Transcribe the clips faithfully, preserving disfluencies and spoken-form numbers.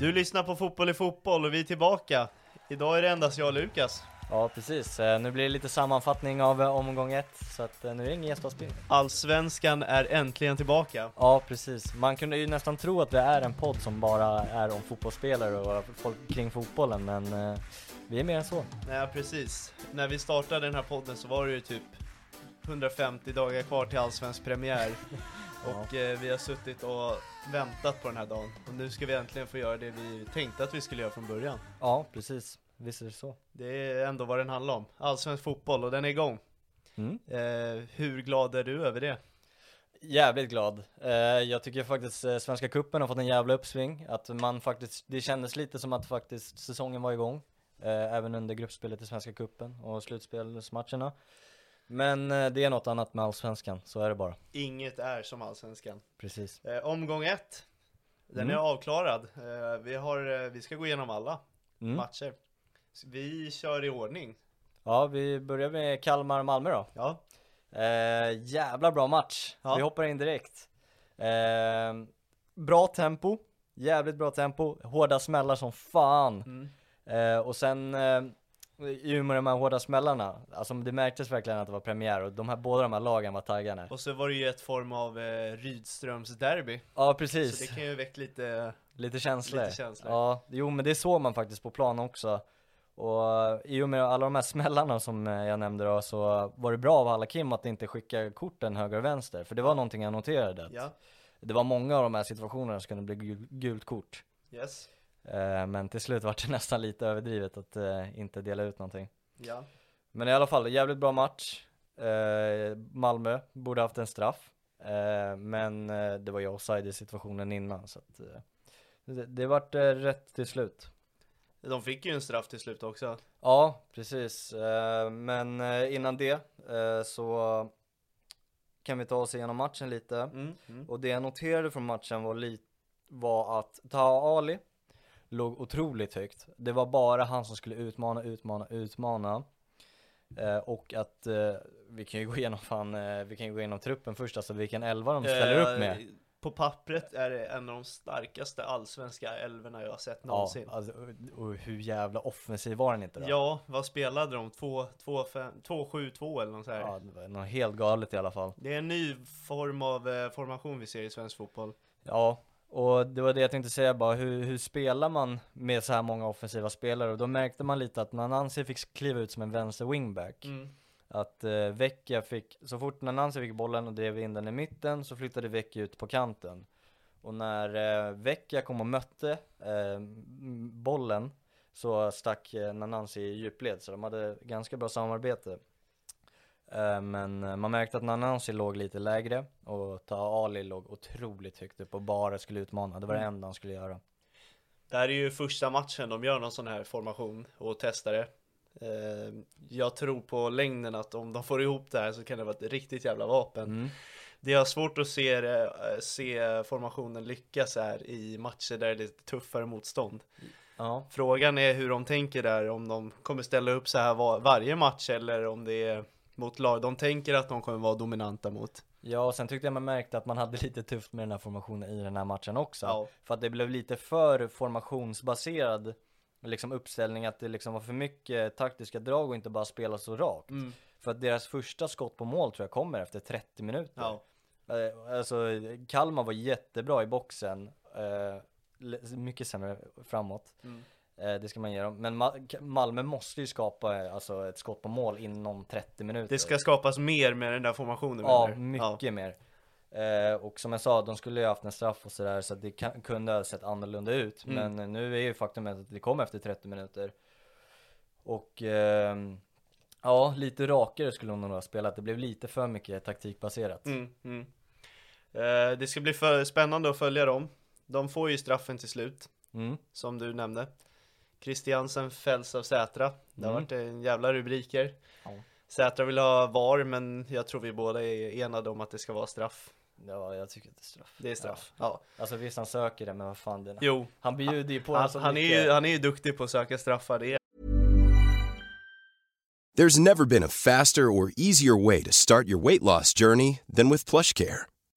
Du lyssnar på Fotboll i fotboll och vi är tillbaka. Idag är det endast jag och Lukas. Ja, precis. Nu blir det lite sammanfattning av omgång ett, så att nu är det ingen gästspel. Allsvenskan är äntligen tillbaka. Ja, precis. Man kunde ju nästan tro att det är en podd som bara är om fotbollsspelare och folk kring fotbollen, men vi är mer än så. Nej, precis. När vi startade den här podden så var det ju typ hundrafemtio dagar kvar till Allsvensk premiär. Och eh, vi har suttit och väntat på den här dagen. Och nu ska vi äntligen få göra det vi tänkte att vi skulle göra från början. Ja, precis. Visst är det så. Det är ändå vad den handlar om. Allsvensk fotboll, och den är igång. Mm. Eh, hur glad är du över det? Jävligt glad. Eh, jag tycker faktiskt eh, Svenska Kuppen har fått en jävla uppsving. Att man faktiskt, det kändes lite som att faktiskt säsongen var igång. Eh, även under gruppspelet i Svenska Kuppen och slutspelsmatcherna. Men det är något annat med Allsvenskan, så är det bara. Inget är som Allsvenskan. Precis. Eh, omgång ett, den mm. är avklarad. Eh, vi, har, vi ska gå igenom alla mm. matcher. Så vi kör i ordning. Ja, vi börjar med Kalmar och Malmö då. Ja. Eh, jävla bra match. Ja. Vi hoppar in direkt. Eh, bra tempo. Jävligt bra tempo. Hårda smällar som fan. Mm. Eh, och sen... Eh, i och med de här hårda smällarna, alltså det märktes verkligen att det var premiär, och de här, båda de här lagen var taggade. Och så var det ju ett form av eh, Rydströms derby. Ja, precis. Så det kan ju väcka lite lite känslor. Lite känslor. Ja, jo, men det såg man faktiskt på plan också. Och i och med alla de här smällarna som jag nämnde då, så var det bra av Hallakim att inte skicka korten höger och vänster, för det var någonting jag noterade. Ja. Det var många av de här situationerna som kunde bli gul, gult kort. Yes. Men till slut var det nästan lite överdrivet att uh, inte dela ut någonting. Ja. Men i alla fall, jävligt bra match. Uh, Malmö borde haft en straff. Uh, men uh, det var ju offside i situationen innan. Så att, uh, det, det var uh, rätt till slut. De fick ju en straff till slut också. Ja, precis. Uh, men uh, innan det uh, så kan vi ta oss igenom matchen lite. Mm, mm. Och det jag noterade från matchen var, li- var att Taha Ali låg otroligt högt. Det var bara han som skulle utmana, utmana, utmana. Eh, och att eh, vi kan ju gå igenom fan, eh, vi kan ju gå igenom truppen först, alltså vilken elva de ställer eh, upp med. På pappret är det en av de starkaste allsvenska elverna jag har sett någonsin. Ja, alltså, och, och hur jävla offensiv var den inte då? Ja, vad spelade de? två sju två eller något så här. Ja, det var något helt galet i alla fall. Det är en ny form av eh, formation vi ser i svensk fotboll. Ja. Och det var det jag tänkte säga bara, hur, hur spelar man med så här många offensiva spelare? Och då märkte man lite att när Nancy fick kliva ut som en vänster wingback. Mm. Att eh, Vecka fick, så fort när Nancy fick bollen och drev in den i mitten, så flyttade Vecka ut på kanten. Och när eh, Vecka kom och mötte eh, bollen, så stack eh, Nancy i djupled. Så de hade ganska bra samarbete. Men man märkte att Nancy låg lite lägre och Taha Ali låg otroligt högt upp och bara skulle utmana. Det var det enda han skulle göra. Det här är ju första matchen de gör någon sån här formation och testar det. Jag tror på längden att om de får ihop det här så kan det vara ett riktigt jävla vapen. Mm. Det är svårt att se, se formationen lyckas här i matcher där det är lite tuffare motstånd. Ja. Frågan är hur de tänker där, om de kommer ställa upp så här var, varje match eller om det är mot lag de tänker att de kommer vara dominanta mot. Ja, och sen tyckte jag man märkte att man hade lite tufft med den här formationen i den här matchen också. Ja. För att det blev lite för formationsbaserad liksom uppställning, att det liksom var för mycket taktiska drag och inte bara spela så rakt. Mm. För att deras första skott på mål tror jag kommer efter trettio minuter. Ja. Alltså Kalmar var jättebra i boxen. Mycket sämre framåt. Mm. Det ska man ge dem. Men Malmö måste ju skapa alltså, ett skott på mål inom trettio minuter. Det ska skapas mer med den där formationen. Ja, menar. mycket ja. mer. Eh, och som jag sa, de skulle ju haft en straff och sådär, så att det kan, kunde ha sett annorlunda ut. Mm. Men nu är ju faktumet att det kom efter trettio minuter. Och eh, ja, lite rakare skulle de nog ha spelat. Det blev lite för mycket taktikbaserat. Mm, mm. Eh, det ska bli för spännande att följa dem. De får ju straffen till slut, mm. som du nämnde. Kristiansen fälls av Sätra. Det har mm. varit en jävla rubriker. Ja. Sätra vill ha V A R, men jag tror vi båda är enade om att det ska vara straff. Ja, jag tycker att det är straff. Det är straff. Ja. Ja. Alltså visst han söker det, men vad fan det är. Jo. Han bjuder ju på han, så han mycket. Är ju, han är ju duktig på att söka straffar. Det är... There's never been a faster or easier way to start your weight loss journey than with PlushCare.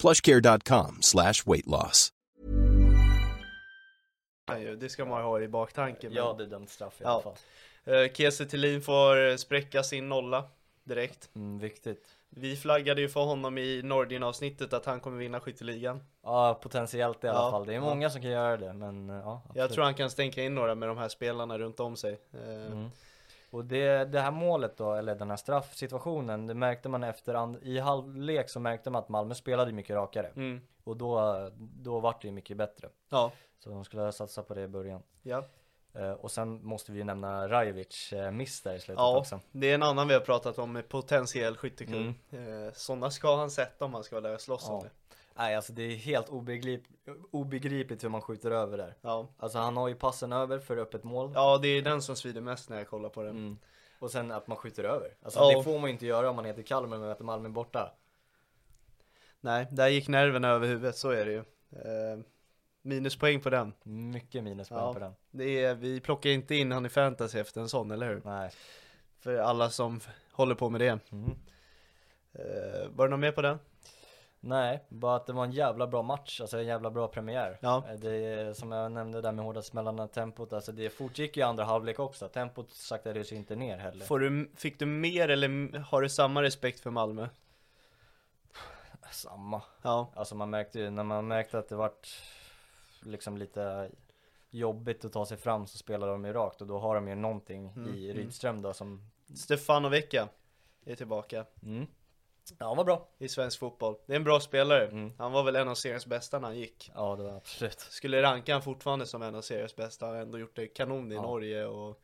plushcare.com slash weightloss. Det ska man ha i baktanken. Men... ja, det är dömt straff i alla fall. Uh, Kiese Thelin får spräcka sin nolla direkt. Mm, viktigt. Vi flaggade ju för honom i Nordin-avsnittet att han kommer vinna skytteligan. Ja, potentiellt i alla ja. fall. Det är många ja. som kan göra det. Men, ja, jag tror han kan stänka in några med de här spelarna runt om sig. Uh, mm. Och det, det här målet då, eller den här straffsituationen, det märkte man efterhand. I halvlek så märkte man att Malmö spelade mycket rakare. Mm. Och då, då var det mycket bättre. Ja. Så de skulle satsa på det i början. Ja. Eh, och sen måste vi ju nämna Rajovic eh, miss där i slutet ja, också. Det är en annan vi har pratat om, med potentiell skyttekung. Mm. Eh, sådana ska han sätta om han ska lära slåss ja. om det. Nej, alltså det är helt obegrip, obegripligt hur man skjuter över där. Ja. Alltså han har ju passen över för öppet mål. Ja, det är den som svider mest när jag kollar på den. Mm. Och sen att man skjuter över. Alltså ja. det får man inte göra om man heter Kalmar men möter Malmö borta. Nej, där gick nerven över huvudet, så är det ju. Eh, minuspoäng på den. Mycket minuspoäng ja. på den. Det är, vi plockar inte in han i fantasy efter en sån, eller hur? Nej. För alla som håller på med det. Mm. Eh, var det någon mer på den? Nej, bara att det var en jävla bra match, alltså en jävla bra premiär. Ja. Det, som jag nämnde där med hårda smällarna, tempot, alltså det fortgick ju andra halvlek också. Tempot saktade sig inte ner heller. Får du, fick du mer eller har du samma respekt för Malmö? Samma. Ja. Alltså man märkte ju, när man märkte att det vart liksom lite jobbigt att ta sig fram så spelade de ju rakt. Och då har de ju någonting mm. i Rydström då som... Stefan och Vecka är tillbaka. Mm. Ja, han var bra i svensk fotboll. Det är en bra spelare. Mm. Han var väl en av seriens bästa när han gick. Ja, det var absolut. Skulle ranka han fortfarande som en av seriens bästa. Han ändå gjort det kanon i ja. Norge. Och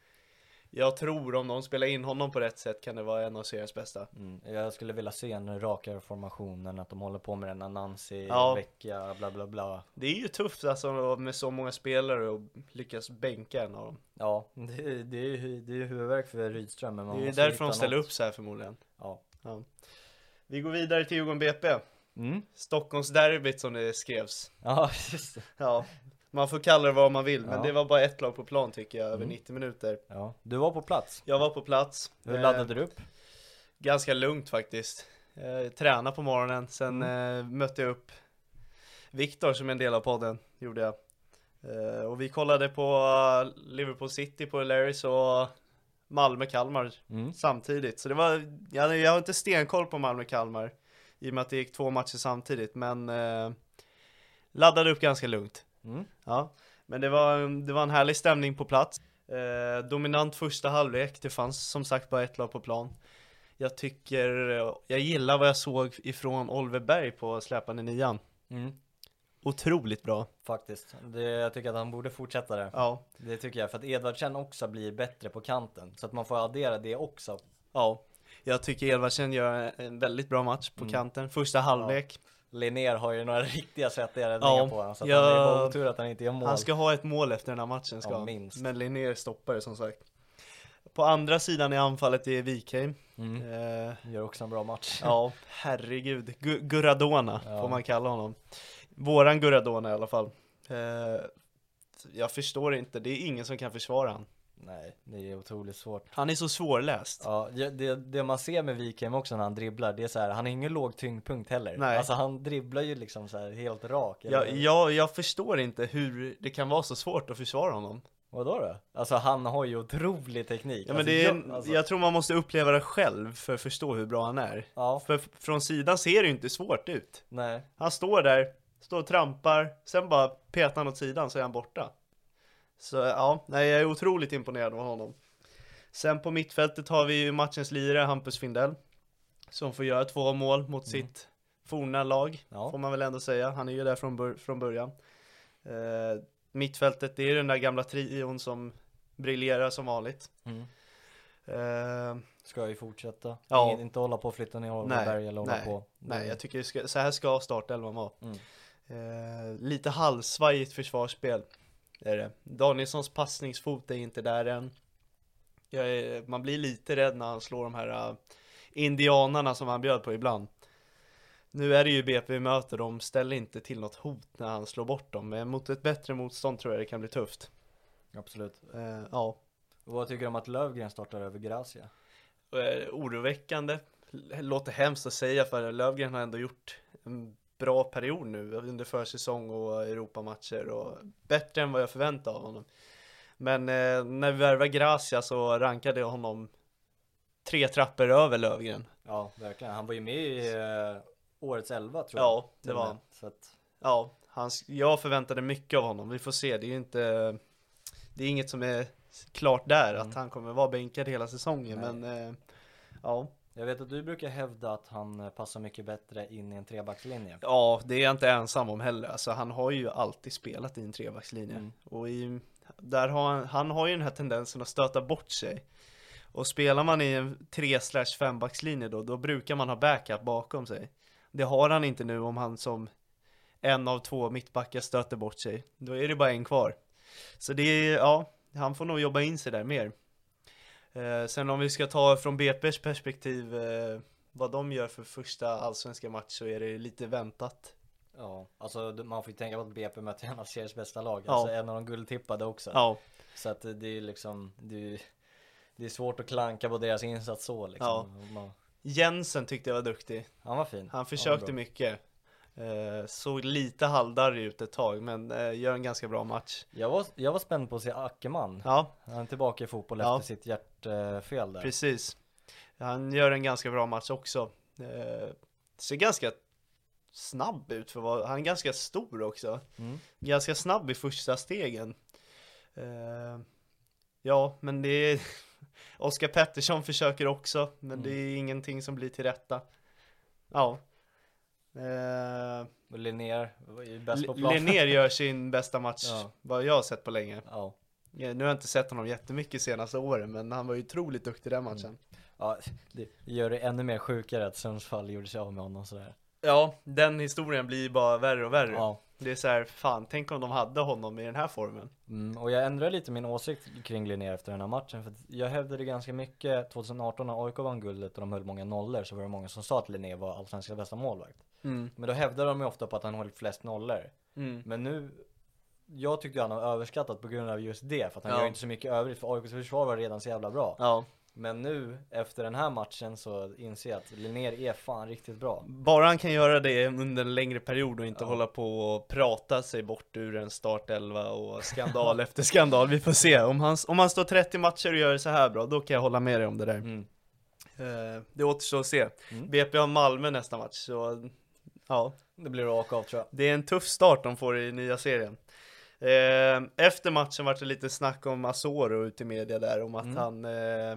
jag tror om de spelar in honom på rätt sätt kan det vara en av seriens bästa. Mm. Jag skulle vilja se en rakare formationen. Att de håller på med den här Nancy, ja. Vecka, bla bla bla. Det är ju tufft alltså, med så många spelare och lyckas bänka en av dem. Ja, det, det är ju det är huvudvärk för Rydström. Men man det är därför de ställer något upp så här förmodligen. Ja, ja. Vi går vidare till Djurgården B P. Mm. Stockholms derbyt som det skrevs. Ja, just det. Ja, man får kalla det vad man vill. Ja. Men det var bara ett lag på plan tycker jag. Mm. Över nittio minuter. Ja. Du var på plats. Jag var på plats. Hur laddade du upp? Eh, ganska lugnt faktiskt. Eh, träna på morgonen. Sen mm. eh, mötte jag upp Viktor som är en del av podden. Gjorde jag. Eh, och vi kollade på Liverpool City på Larrys och... Malmö-Kalmar mm. samtidigt. Så det var, jag, jag har inte stenkoll på Malmö-Kalmar i och med att det gick två matcher samtidigt. Men eh, laddade upp ganska lugnt. Mm. Ja. Men det var, det var en härlig stämning på plats. Eh, dominant första halvlek. Det fanns som sagt bara ett lag på plan. Jag tycker, jag gillar vad jag såg ifrån Oliver Berg på släpande nian. Mm. Otroligt bra. Faktiskt. Det, jag tycker att han borde fortsätta det. Ja. Det tycker jag. För att Edvard Kjell också blir bättre på kanten. Så att man får addera det också. Ja. Jag tycker Edvard Kjell gör en väldigt bra match på mm. kanten. Första halvlek. Ja. Linnér har ju några riktiga sättningar ja. på honom. Så att ja. han är bara otur att han inte gör mål. Han ska ha ett mål efter den här matchen. Ska ja, minst. Men Linnér stoppar det som sagt. På andra sidan i anfallet är Vikheim. Mm. Eh, gör också en bra match. Ja, herregud. Gu- Gurradona ja. får man kalla honom. Våran Gurradona i alla fall. Eh, jag förstår inte. Det är ingen som kan försvara han. Nej, det är otroligt svårt. Han är så svårläst. Ja, det, det man ser med Vikheim också när han dribblar, det är så här, han är ingen låg tyngdpunkt heller. Nej. Alltså han dribblar ju liksom så här helt rak. Eller? Jag, jag, jag förstår inte hur det kan vara så svårt att försvara honom. Vadå då? Alltså han har ju otrolig teknik. Ja, men det är, alltså... Jag tror man måste uppleva det själv för att förstå hur bra han är. Ja. För från sidan ser det ju inte svårt ut. Nej. Han står där, står och trampar, sen bara petar han åt sidan så är han borta. Så ja, nej, jag är otroligt imponerad av honom. Sen på mittfältet har vi ju matchens lirare Hampus Findell, som får göra två mål mot mm. sitt forna lag, ja. Får man väl ändå säga. Han är ju där från, bör- från början. Eh, mittfältet, det är den där gamla trion som briljerar som vanligt. Mm. Eh, ska ju fortsätta. Ja. Ingen, inte hålla på och flytta ner Oliver Berg eller hålla nej, på. Nej, mm. jag tycker ska, så här ska startelvan vara. Mm. Eh, lite halvsvajigt försvarsspel. Är det. Danielssons passningsfot är inte där än. Jag är, man blir lite rädd när han slår de här uh, indianarna som han bjöd på ibland. Nu är det ju B P möter, de ställer inte till något hot när han slår bort dem. Men mot ett bättre motstånd tror jag det kan bli tufft. Absolut. Uh, ja. Vad tycker du om att Lövgren startar över Gracia? Uh, oroväckande. Låter hemskt att säga, för Lövgren har ändå gjort... En bra period nu under försäsong och Europamatcher och bättre än vad jag förväntade av honom. Men eh, när vi värvade Gracia så rankade jag honom tre trappor över Lövgren. Ja, verkligen. Han var ju med i eh, årets elva tror jag. Ja, det var han. Så att... Ja, han, jag förväntade mycket av honom. Vi får se, det är ju inte det är inget som är klart där mm. att han kommer vara bänkad hela säsongen. Nej. Men eh, ja. Jag vet att du brukar hävda att han passar mycket bättre in i en trebackslinje. Ja, det är jag inte ensam om heller. Alltså, han har ju alltid spelat i en trebackslinje. Mm. Och i, där har han, han har ju den här tendensen att stöta bort sig. Och spelar man i en tre-fem-backslinje då, då brukar man ha backup bakom sig. Det har han inte nu om han som en av två mittbackar stöter bort sig. Då är det bara en kvar. Så det är, ja, han får nog jobba in sig där mer. Eh, sen om vi ska ta från B P:s perspektiv eh, vad de gör för första allsvenska match, så är det lite väntat. Ja, alltså man får ju tänka på att B P möter en av Sveriges bästa lag. Ja. Alltså en av de guldtippade också. Ja. Så att det är liksom det är, det är svårt att klanka på deras insats så liksom. Ja. Man... Jensen tyckte jag var duktig. Han var fin. Han försökte han mycket. Eh, såg lite halvdarrig ut ett tag, men eh, gör en ganska bra match. Jag var, jag var spänd på att se Ackerman. Ja. Han är tillbaka i fotboll ja. efter sitt hjärtfel där. Precis. Han gör en ganska bra match också. Eh, ser ganska snabb ut för vad, han är ganska stor också. Mm. Ganska snabb i första stegen. Eh, ja, men det är Oskar Pettersson försöker också, men mm. det är ingenting som blir till rätta. Ja. Uh, Linnér bäst på plan. Linnér gör sin bästa match ja. vad jag har sett på länge. Ja. Nu har jag inte sett honom jättemycket senaste åren, men han var ju otroligt duktig den matchen. Mm. Ja, det gör det ännu mer sjukare att Sundsvall gjorde sig av med honom sådär. Ja, den historien blir bara värre och värre. Ja. Det är så här, fan, tänk om de hade honom i den här formen. Mm, och jag ändrade lite min åsikt kring Linnér efter den här matchen. För jag hävdade ganska mycket tjugohundraarton när A I K vann guldet och de höll många nollor, så var det många som sa att Linnér var allsvenskans bästa målvakt. Mm. Men då hävdade de ju ofta på att han höll flest nollor. Mm. Men nu, jag tyckte han har överskattat på grund av just det. För att han ja. gör inte så mycket övrigt, för A I Ks försvar var redan så jävla bra. Ja. Men nu, efter den här matchen, så inser jag att Linnér är fan riktigt bra. Bara han kan göra det under en längre period och inte ja. hålla på och prata sig bort ur en startelva och skandal efter skandal. Vi får se. Om han, om han står trettio matcher och gör det så här bra, då kan jag hålla med dig om det där. Mm. Uh, det återstår att se. Mm. B P har Malmö nästa match, så ja. Det blir rakt av, tror jag. Det är en tuff start de får i nya serien. Uh, efter matchen var det lite snack om Asoro ute i media där, om att mm. han... Uh,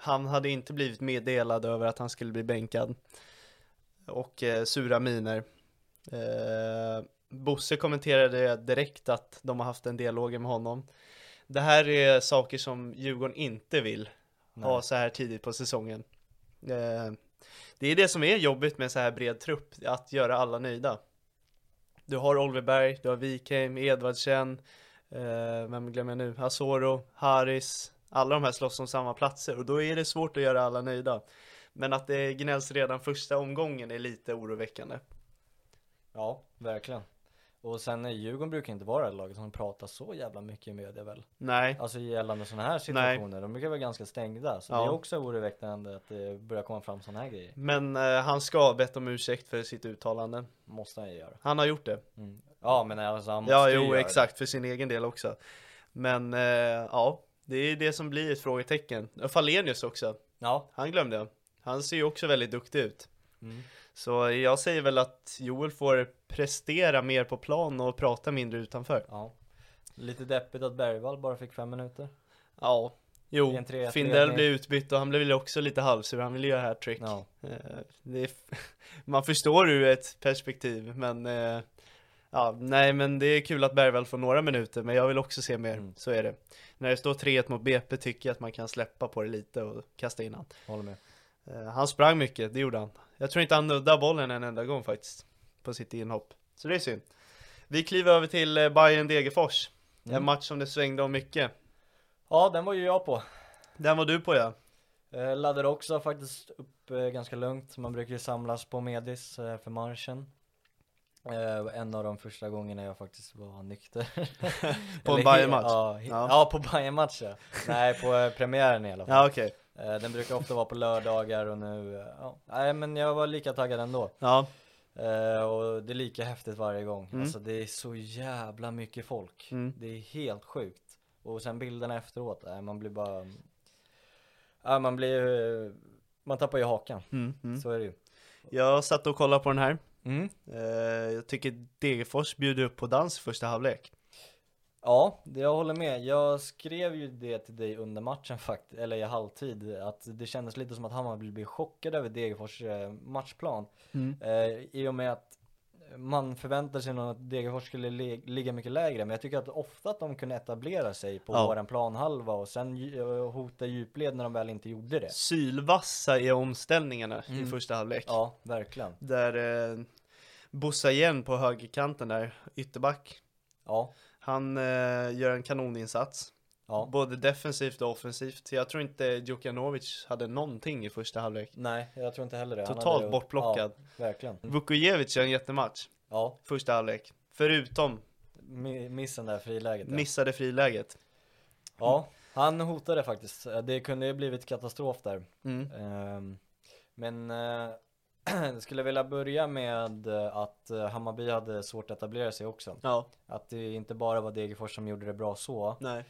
Han hade inte blivit meddelad över att han skulle bli bänkad. Och eh, sura miner. Eh, Bosse kommenterade direkt att de har haft en dialog med honom. Det här är saker som Djurgården inte vill Nej. ha så här tidigt på säsongen. Eh, det är det som är jobbigt med så här bred trupp. Att göra alla nöjda. Du har Oliver Berg, du har Vikheim, Edvard Kjell. Eh, vem glömmer jag nu? Asoro, Haris... Alla de här slåss om samma platser och då är det svårt att göra alla nöjda. Men att det gnälls redan första omgången är lite oroväckande. Ja, verkligen. Och sen Djurgården brukar inte vara det laget som pratar så jävla mycket i media väl. Nej. Alltså gällande sådana här situationer. Nej. De brukar vara ganska stängda. Så ja. Det är också oroväckande att det börjar komma fram sådana här grejer. Men eh, han ska ha bett om ursäkt för sitt uttalande. Måste han göra. Han har gjort det. Mm. Ja, men alltså han måste ja, jo, göra exakt. Det. För sin egen del också. Men eh, ja, det är det som blir ett frågetecken. Falenius också. Ja. Han glömde. Han ser ju också väldigt duktig ut. Mm. Så jag säger väl att Joel får prestera mer på plan och prata mindre utanför. Ja. Lite deppigt att Bergvall bara fick fem minuter. Ja, jo. Findell blev utbytt och han blev också lite halvsur. Han ville göra hattrick. Ja. Det är, man förstår ju ett perspektiv. Men, ja, nej, men det är kul att Bergvall får några minuter. Men jag vill också se mer. Mm. Så är det. När det står tre ett mot B P tycker jag att man kan släppa på det lite och kasta in han. Håller med. Han sprang mycket, det gjorde han. Jag tror inte han nuddade bollen en enda gång faktiskt på sitt inhopp. Så det är synd. Vi kliver över till Bayern Degerfors. Mm. En match som det svängde om mycket. Ja, den var ju jag på. Den var du på, ja. Eh, laddade också faktiskt upp eh, ganska lugnt. Man brukar ju samlas på Medis eh, för marschen. Eh, en av de första gångerna jag faktiskt var nykter. på en Bayern-match? Ja, ja. ja, på Bayern-match, ja. Nej, på eh, premiären i alla fall. Ja, okej. Okay. Den brukar ofta vara på lördagar och nu... Ja. Nej, men jag var lika taggad ändå. Ja. Eh, och det är lika häftigt varje gång. Mm. Alltså, det är så jävla mycket folk. Mm. Det är helt sjukt. Och sen bilderna efteråt. Eh, man blir bara... Eh, man blir... Man tappar ju hakan. Mm. Mm. Så är det ju. Jag satt och kollade på den här. Mm. Eh, jag tycker Degerfors bjuder upp på dans i första halvlek. Ja, det jag håller med. Jag skrev ju det till dig under matchen faktiskt, eller i halvtid, att det kändes lite som att Hammarby blev chockad över Degerfors matchplan. Mm. Eh, I och med att man förväntar sig nog att Degerfors skulle le- ligga mycket lägre, men jag tycker att ofta att de kunde etablera sig på ja. våran planhalva och sen hota djupled när de väl inte gjorde det. Sylvassa i omställningarna mm. i första halvlek. Ja, verkligen. Där eh, Bossa igen på högerkanten där, ytterback. Ja. Han eh, gör en kanoninsats. Ja. Både defensivt och offensivt. Jag tror inte Jukanović hade någonting i första halvlek. Nej, jag tror inte heller det. Totalt ju... bortplockad. Ja, verkligen. Vukčević gör en jättematch. Ja. Första halvlek. Förutom... Mi- missen där friläget. Ja. Missade friläget. Ja, han hotade faktiskt. Det kunde ju blivit katastrof där. Mm. Ehm, men... Eh... Jag skulle vilja börja med att Hammarby hade svårt att etablera sig också. Ja. Att det inte bara var Degerfors som gjorde det bra så. Nej.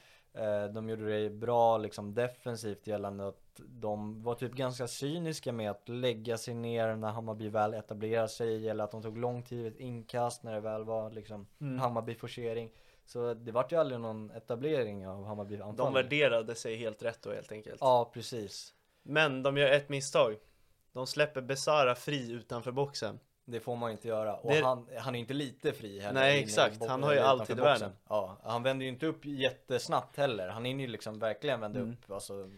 De gjorde det bra liksom, defensivt gällande att de var typ ganska cyniska med att lägga sig ner när Hammarby väl etablerade sig. Eller att de tog lång tid ett inkast när det väl var liksom, mm. Hammarby-forcering. Så det var ju aldrig någon etablering av Hammarby-anfall. De värderade sig helt rätt då helt enkelt. Ja, precis. Men de gör ett misstag. De släpper Besara fri utanför boxen. Det får man inte göra. Och det... han, han är inte lite fri heller. Nej, exakt. Bo- han har ju alltid världen. Ja, han vänder ju inte upp jättesnabbt heller. Han är ju liksom verkligen vänder mm. upp. Alltså,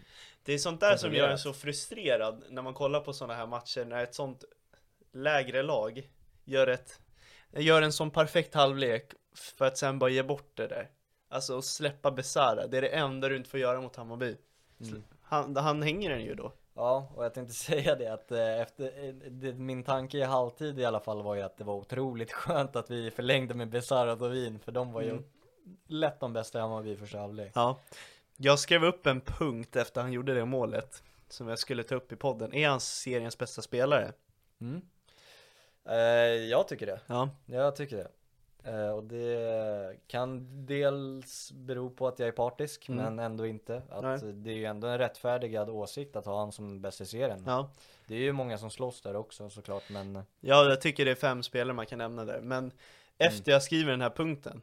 det är sånt där som gör en så frustrerad när man kollar på såna här matcher. När ett sånt lägre lag gör, ett, gör en sån perfekt halvlek för att sen bara ge bort det där. Alltså att släppa Besara. Det är det enda du inte får göra mot Hammarby. Mm. Han, han hänger den ju då. Ja, och jag tänkte säga det att efter, det, min tanke i halvtid i alla fall var ju att det var otroligt skönt att vi förlängde med Besara och Dovin, för de var ju mm. lätt de bästa Hammarby för halvlek. Ja, jag skrev upp en punkt efter han gjorde det målet som jag skulle ta upp i podden. Är han seriens bästa spelare? Mm. Eh, jag tycker det. Ja. Jag tycker det. Eh, och det kan dels bero på att jag är partisk mm. men ändå inte att det är ju ändå en rättfärdigad åsikt att ha han som bäst i serien. Ja. Det är ju många som slåss där också såklart, men... Ja, jag tycker det är fem spelare man kan nämna där. Men mm. efter jag skriver den här punkten,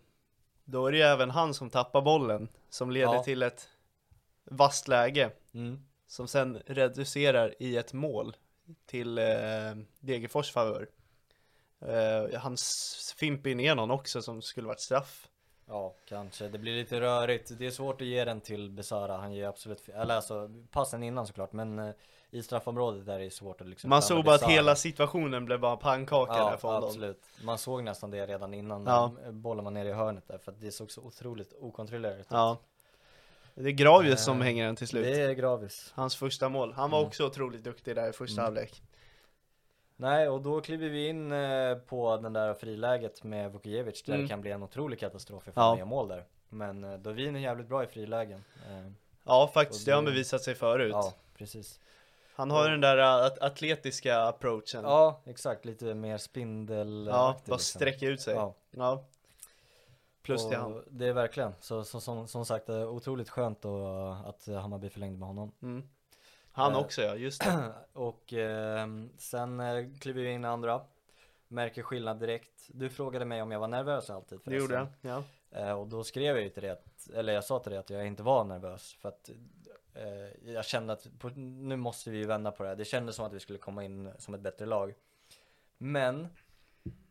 då är det ju även han som tappar bollen som leder ja. till ett vasst läge mm. som sen reducerar i ett mål till eh, Degerfors favör. Uh, han fimper ner någon också som skulle varit straff. Ja, kanske. Det blir lite rörigt. Det är svårt att ge den till Besara. Han ger absolut... Eller alltså, passen innan såklart. Men uh, i straffområdet där är det svårt att liksom... Man såg bara att hela situationen blev bara pannkaka ja, där för honom. Ja, absolut. Man såg nästan det redan innan ja. bollen var nere i hörnet där. För att det såg så otroligt okontrollerat. Ja. Det är Gravius uh, som hänger den till slut. Det är Gravius. Hans första mål. Han var mm. också otroligt duktig där i första mm. halvlek. Nej, och då kliver vi in på den där friläget med Vukčević. Där mm. kan bli en otrolig katastrof ifall det är mål där. Men då är vi jävligt bra i frilägen. Ja, faktiskt. Det har bevisat sig förut. Ja, precis. Han har ju den där atletiska approachen. Ja, exakt. Lite mer spindel. Ja, bara liksom. Sträcka ut sig. Ja. ja. Plus och det han. Det är verkligen. Så, så, som, som sagt, otroligt skönt då att Hammarby förlängde med honom. Mm. Han eh, också, ja. Just det. Och eh, sen kliver vi in i andra. Märker skillnad direkt. Du frågade mig om jag var nervös alltid. Det gjorde jag, ja. Eh, och då skrev jag ju till dig att, eller jag sa till dig att jag inte var nervös. För att eh, jag kände att på, nu måste vi vända på det här. Det kändes som att vi skulle komma in som ett bättre lag. Men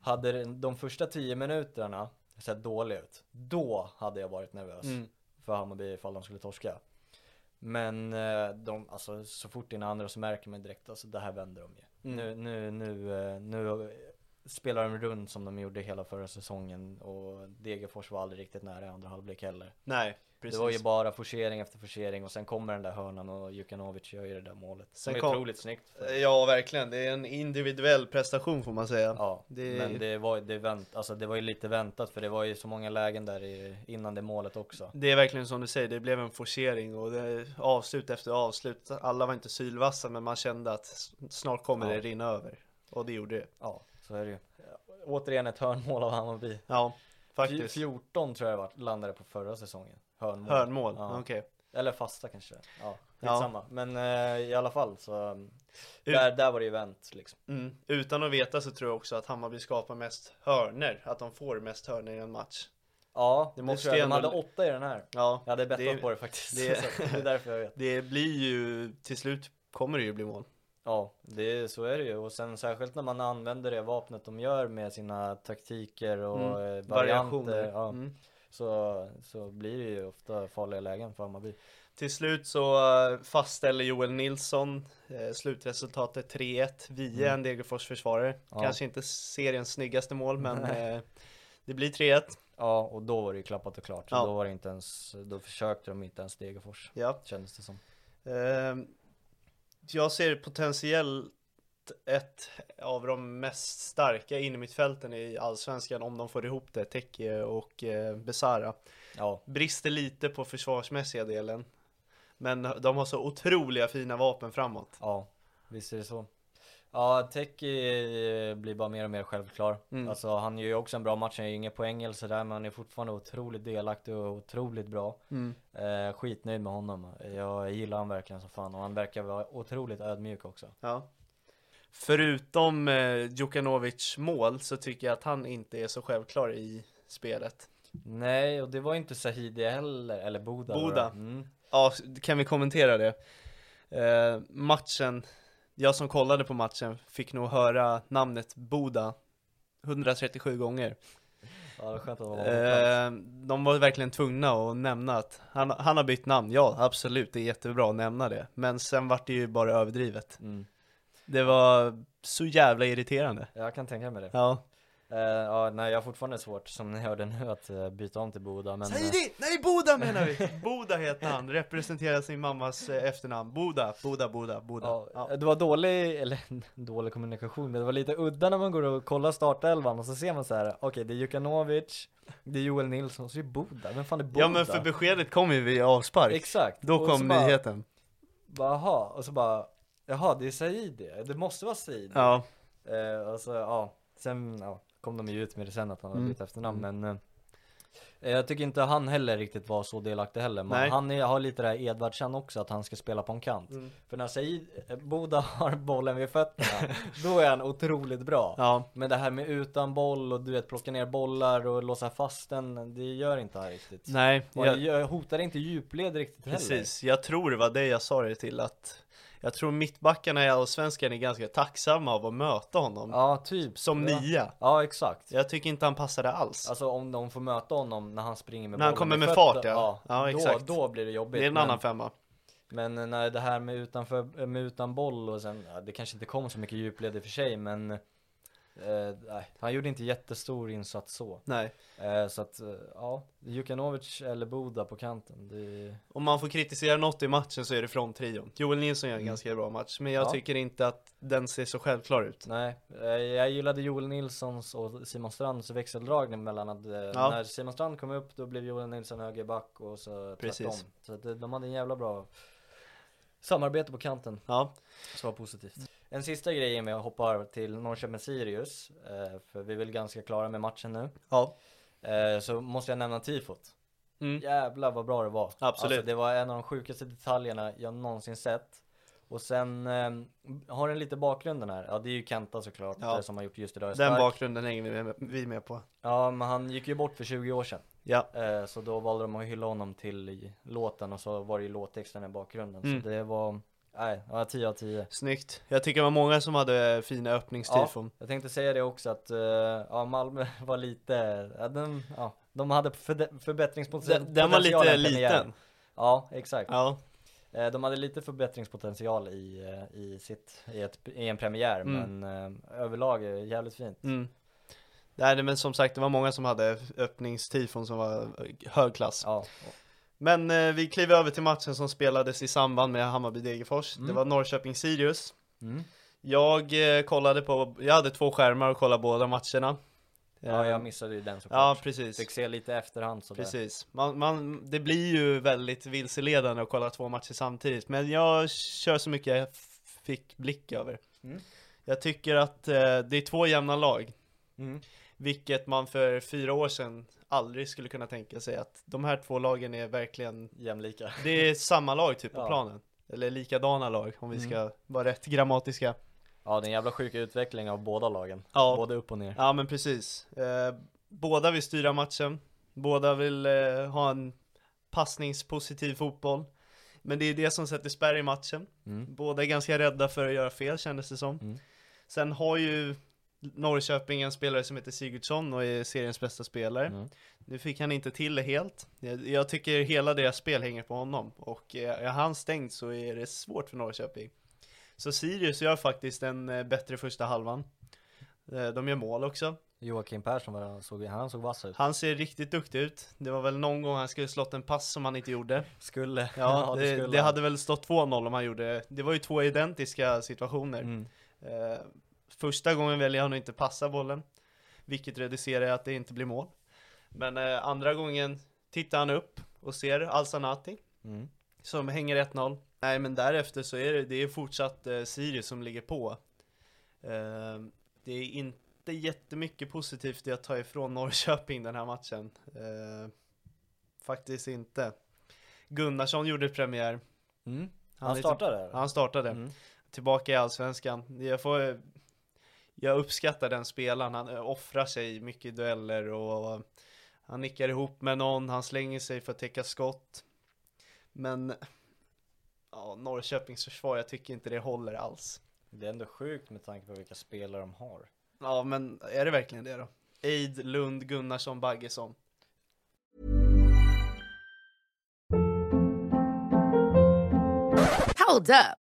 hade de första tio minuterna sett dåligt ut, då hade jag varit nervös mm. för Hammarby ifall de skulle torska. Men de, alltså, så fort innan andra så märker man direkt att alltså, det här vänder de ju. Mm. Nu, nu, nu, nu spelar de runt som de gjorde hela förra säsongen och Degerfors var aldrig riktigt nära i andra halvlek heller. Nej, precis. Det var ju bara forcering efter forcering och sen kommer den där hörnan och Jukanović gör ju det där målet. Sen det är kom... otroligt snyggt. För... Ja, verkligen. Det är en individuell prestation får man säga. Ja, det... men det var, det, vänt... alltså, det var ju lite väntat för det var ju så många lägen där i... innan det målet också. Det är verkligen som du säger, det blev en forcering och det avslut efter avslut. Alla var inte sylvassa men man kände att snart kommer ja. det rinna över. Och det gjorde det. Ja, så är det ju. Återigen ett hörnmål av Hammarby. Ja. Faktiskt. fjorton tror jag det landade på förra säsongen. Hörnmål. Hörnmål, ja. Okej. Okay. Eller fasta kanske. Ja, ja. Samma. Men eh, i alla fall så um, där, där var det ju vänt liksom. Mm. Utan att veta så tror jag också att Hammarby skapar mest hörner. Att de får mest hörner i en match. Ja, det måste jag. De hade åtta i den här. Ja, jag hade bettat det, på det faktiskt. Det, så det är därför jag vet. Det blir ju, till slut kommer det ju bli mål. Ja, det, så är det ju. Och sen särskilt när man använder det vapnet de gör med sina taktiker och mm. variationer. Ja, mm. så, så blir det ju ofta farliga lägen för Hammarby. Till slut så fastställer Joel Nilsson eh, slutresultatet tre ett via mm. en Degerfors försvarare. Ja. Kanske inte seriens snyggaste mål, men eh, det blir tre ett. Ja, och då var det ju klappat och klart. Ja. Då, var det inte ens, då försökte de inte ens Degerfors, ja. Kändes det som. Eh, Jag ser potentiellt ett av de mest starka in i mittfälten i Allsvenskan om de får ihop det, Teke och eh, Besara. Ja. Brister lite på försvarsmässiga delen. Men de har så otroliga fina vapen framåt. Ja, visst är det så. Ja, Teke blir bara mer och mer självklar. Mm. Alltså, han gör ju också en bra match, han gör inga poäng eller sådär, men han är fortfarande otroligt delaktig och otroligt bra. Mm. Eh, skitnöjd med honom. Jag gillar han verkligen så fan och han verkar vara otroligt ödmjuk också. Ja. Förutom eh, Jukanović mål så tycker jag att han inte är så självklar i spelet. Nej, och det var inte Saidi heller, eller Boda. Boda. Mm. Ja, kan vi kommentera det? Eh, matchen... Jag som kollade på matchen fick nog höra namnet Boda hundratrettiosju gånger. Ja, det var skönt att vara eh, de var verkligen tvungna att nämna att han, han har bytt namn. Ja, absolut. Det är jättebra att nämna det. Men sen var det ju bara överdrivet. Mm. Det var så jävla irriterande. Jag kan tänka mig det. Ja. Uh, ja, nej, jag har fortfarande svårt som ni hörde nu att uh, byta om till Boda, men Säg det! Nej, Boda menar vi. Boda heter han, representerar sin mammas uh, efternamn. Boda, Boda, Boda, Boda. Ja, ja. Det var dålig eller dålig kommunikation, men det var lite udda när man går och kollar startelvan och så ser man så här, okej, okay, det är Jukanović, det är Joel Nilsson, så är Boda. Vem fan är Boda? Ja, men för beskedet kom ju vid avspark. Exakt. Då och kom nyheten. Jaha, och så bara jaha, det är Saidi. Det måste vara Saidi. Ja. Uh, alltså ja, sen ja. kom de ju ut med det sen att han har bytt mm. efternamn. Men eh, jag tycker inte han heller riktigt var så delaktig heller. Men han är, har lite det här Edvard Kjell också, att han ska spela på en kant. Mm. För när Said, Boda har bollen vid fötterna, då är han otroligt bra. Ja. Men det här med utan boll och du vet, plocka ner bollar och låsa fast den, det gör inte han riktigt. Nej. Jag... jag hotar inte djupled riktigt Precis. heller. Precis, jag tror det var det jag sa det till att... Jag tror mittbackarna i Allsvenskan är ganska tacksamma av att möta honom. Ja, typ. Som ja. nia. Ja, exakt. Jag tycker inte han passade alls. Alltså om de får möta honom när han springer med när bollen. När han kommer med, med fart, fötter, ja. Ja, då, exakt. Då blir det jobbigt. Det är en men, annan femma. Men när det här med, utanför, med utan boll och sen, ja, det kanske inte kommer så mycket djupled i för sig, men Eh, nej, han gjorde inte jättestor insats så. Nej. Eh, så att, eh, ja, Jukanović eller Boda på kanten. Det... Om man får kritisera något i matchen så är det från trion. Joel Nilsson gör en mm. ganska bra match, men jag ja. tycker inte att den ser så självklar ut. Nej, eh, jag gillade Joel Nilssons och Simon Strands växeldragning mellan att eh, ja. när Simon Strand kom upp, då blev Joel Nilsson högerback och så tvärtom. Så att, de hade en jävla bra samarbete på kanten. Ja. Så var positivt. En sista grej med att hoppa över till Norrköping Sirius, för vi är väl ganska klara med matchen nu. Ja. Så måste jag nämna tifot. Mm. Jävlar vad bra det var. Absolut. Alltså, det var en av de sjukaste detaljerna jag någonsin sett. Och sen har den lite bakgrunden här. Ja, det är ju Kenta såklart ja. som har gjort just idag. Den bakgrunden hänger vi med, vi med på. Ja, men han gick ju bort för tjugo år sedan. Ja. Så då valde de att hylla honom till låten, och så var det ju låttexten i bakgrunden. Mm. Så det var... Nej, ja, tio av tio. Snyggt. Jag tycker det var många som hade fina öppningstifon. Ja, jag tänkte säga det också, att uh, ja, Malmö var lite... Ja, den, ja, de hade förde- förbättringspotential. Den, den var lite liten. Ja, exakt. Ja. Uh, de hade lite förbättringspotential i, uh, i, sitt, i, ett, i en premiär, mm. men uh, överlag är det jävligt fint. Mm. Nej, men som sagt, det var många som hade öppningstifon som var högklass. Ja, men eh, vi kliver över till matchen som spelades i samband med Hammarby Degerfors. Mm. Det var Norrköping Sirius. Mm. Jag eh, kollade på, jag hade två skärmar och kollade båda matcherna. Ja, jag missade ju den såklart. Ja, precis. Fick se lite efterhand så. Precis. Man, man, det blir ju väldigt vilseledande att kolla två matcher samtidigt, men jag kör så mycket jag fick blick över. Mm. Jag tycker att eh, det är två jämna lag. Mm. Vilket man för fyra år sedan aldrig skulle kunna tänka sig, att de här två lagen är verkligen jämlika. Det är samma lag typ på ja. planen. Eller likadana lag, om vi mm. ska vara rätt grammatiska. Ja, det är en jävla sjuk utveckling av båda lagen. Ja. Både upp och ner. Ja, men precis. Eh, båda vill styra matchen. Båda vill eh, ha en passningspositiv fotboll. Men det är det som sätter spärr i matchen. Mm. Båda är ganska rädda för att göra fel, kändes det som. Mm. Sen har ju... Norrköping en spelare som heter Sigurdsson och är seriens bästa spelare. Mm. Nu fick han inte till det helt. Jag, jag tycker hela deras spel hänger på honom. Och är han stängd så är det svårt för Norrköping. Så Sirius gör faktiskt en bättre första halvan. De gör mål också. Joakim Persson, han såg, han såg vass ut. Han ser riktigt duktig ut. Det var väl någon gång han skulle slått en pass som han inte gjorde. Skulle. Ja, ja, det, det, skulle. Det hade väl stått två noll om han gjorde. Det var ju två identiska situationer. Mm. Eh, Första gången väljer han att inte passa bollen, vilket reducerar att det inte blir mål. Men eh, andra gången tittar han upp och ser Al-Sanati mm. som hänger ett noll. Nej, men därefter så är det, det är fortsatt eh, Sirius som ligger på. Eh, det är inte jättemycket positivt det jag tar ifrån Norrköping den här matchen. Eh, faktiskt inte. Gunnarsson gjorde premiär. Mm. Han, han startade? Lite, han startade. Mm. Tillbaka i Allsvenskan. Jag får... Jag uppskattar den spelaren, han offrar sig mycket i dueller och han nickar ihop med någon, han slänger sig för att täcka skott. Men ja, Norrköpings försvar, jag tycker inte det håller alls. Det är ändå sjukt med tanke på vilka spelare de har. Ja, men är det verkligen det då? Eid, Lund, Gunnarsson, Baggesson. Hold up.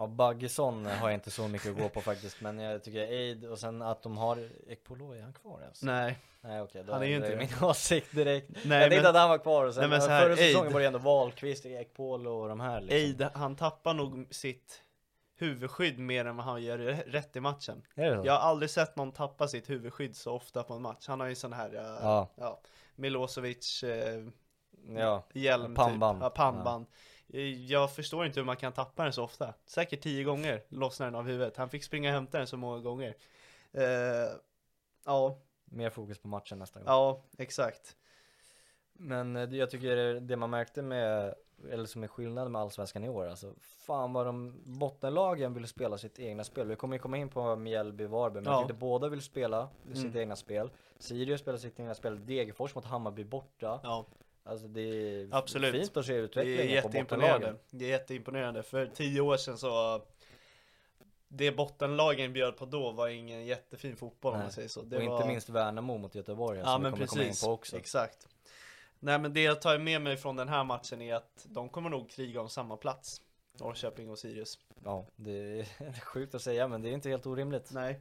Ja, Baggesson har jag inte så mycket att gå på faktiskt, men jag tycker Aid och sen att de har Ekpolo, är han kvar ens? Nej. Nej, okej, okay, han är ju inte min åsikt direkt. Nej, jag men... tänkte att han var kvar och sen nej, här, förra säsongen Aid... var det ändå Wahlqvist, Ekpolo och de här. Liksom. Aid, han tappar nog sitt huvudskydd mer än vad han gör rätt i matchen. Jag har aldrig sett någon tappa sitt huvudskydd så ofta på en match. Han har ju sån här, äh, ja. Ja, Milosevic, äh, ja. hjälm, pannband. Typ. Ja, pannband. Ja. Jag förstår inte hur man kan tappa den så ofta. Säkert tio gånger lossnade den av huvudet. Han fick springa och hämta den så många gånger. Uh, ja. Mer fokus på matchen nästa gång. Ja, exakt. Men jag tycker det man märkte med, eller som är skillnaden med Allsvenskan i år, alltså fan vad de bottenlagen vill spela sitt egna spel. Vi kommer ju komma in på Mjällby, Varberg, men ja. jag tyckte båda vill spela sitt mm. egna spel. Sirius spelar sitt egna spel. Degerfors mot Hammarby borta. Ja. Alltså det är absolut fint att se utvecklingen på jätteimponerande. Det är jätteimponerande. För tio år sedan så det bottenlagen bjöd på då var ingen jättefin fotboll. Nej. Om man säger så. Det och var... inte minst Värnamo mot Göteborg ja, som vi kommer komma in på också. Exakt. Nej, men det jag tar med mig från den här matchen är att de kommer nog kriga om samma plats. Norrköping och Sirius. Ja, det är sjukt att säga men det är inte helt orimligt. Nej.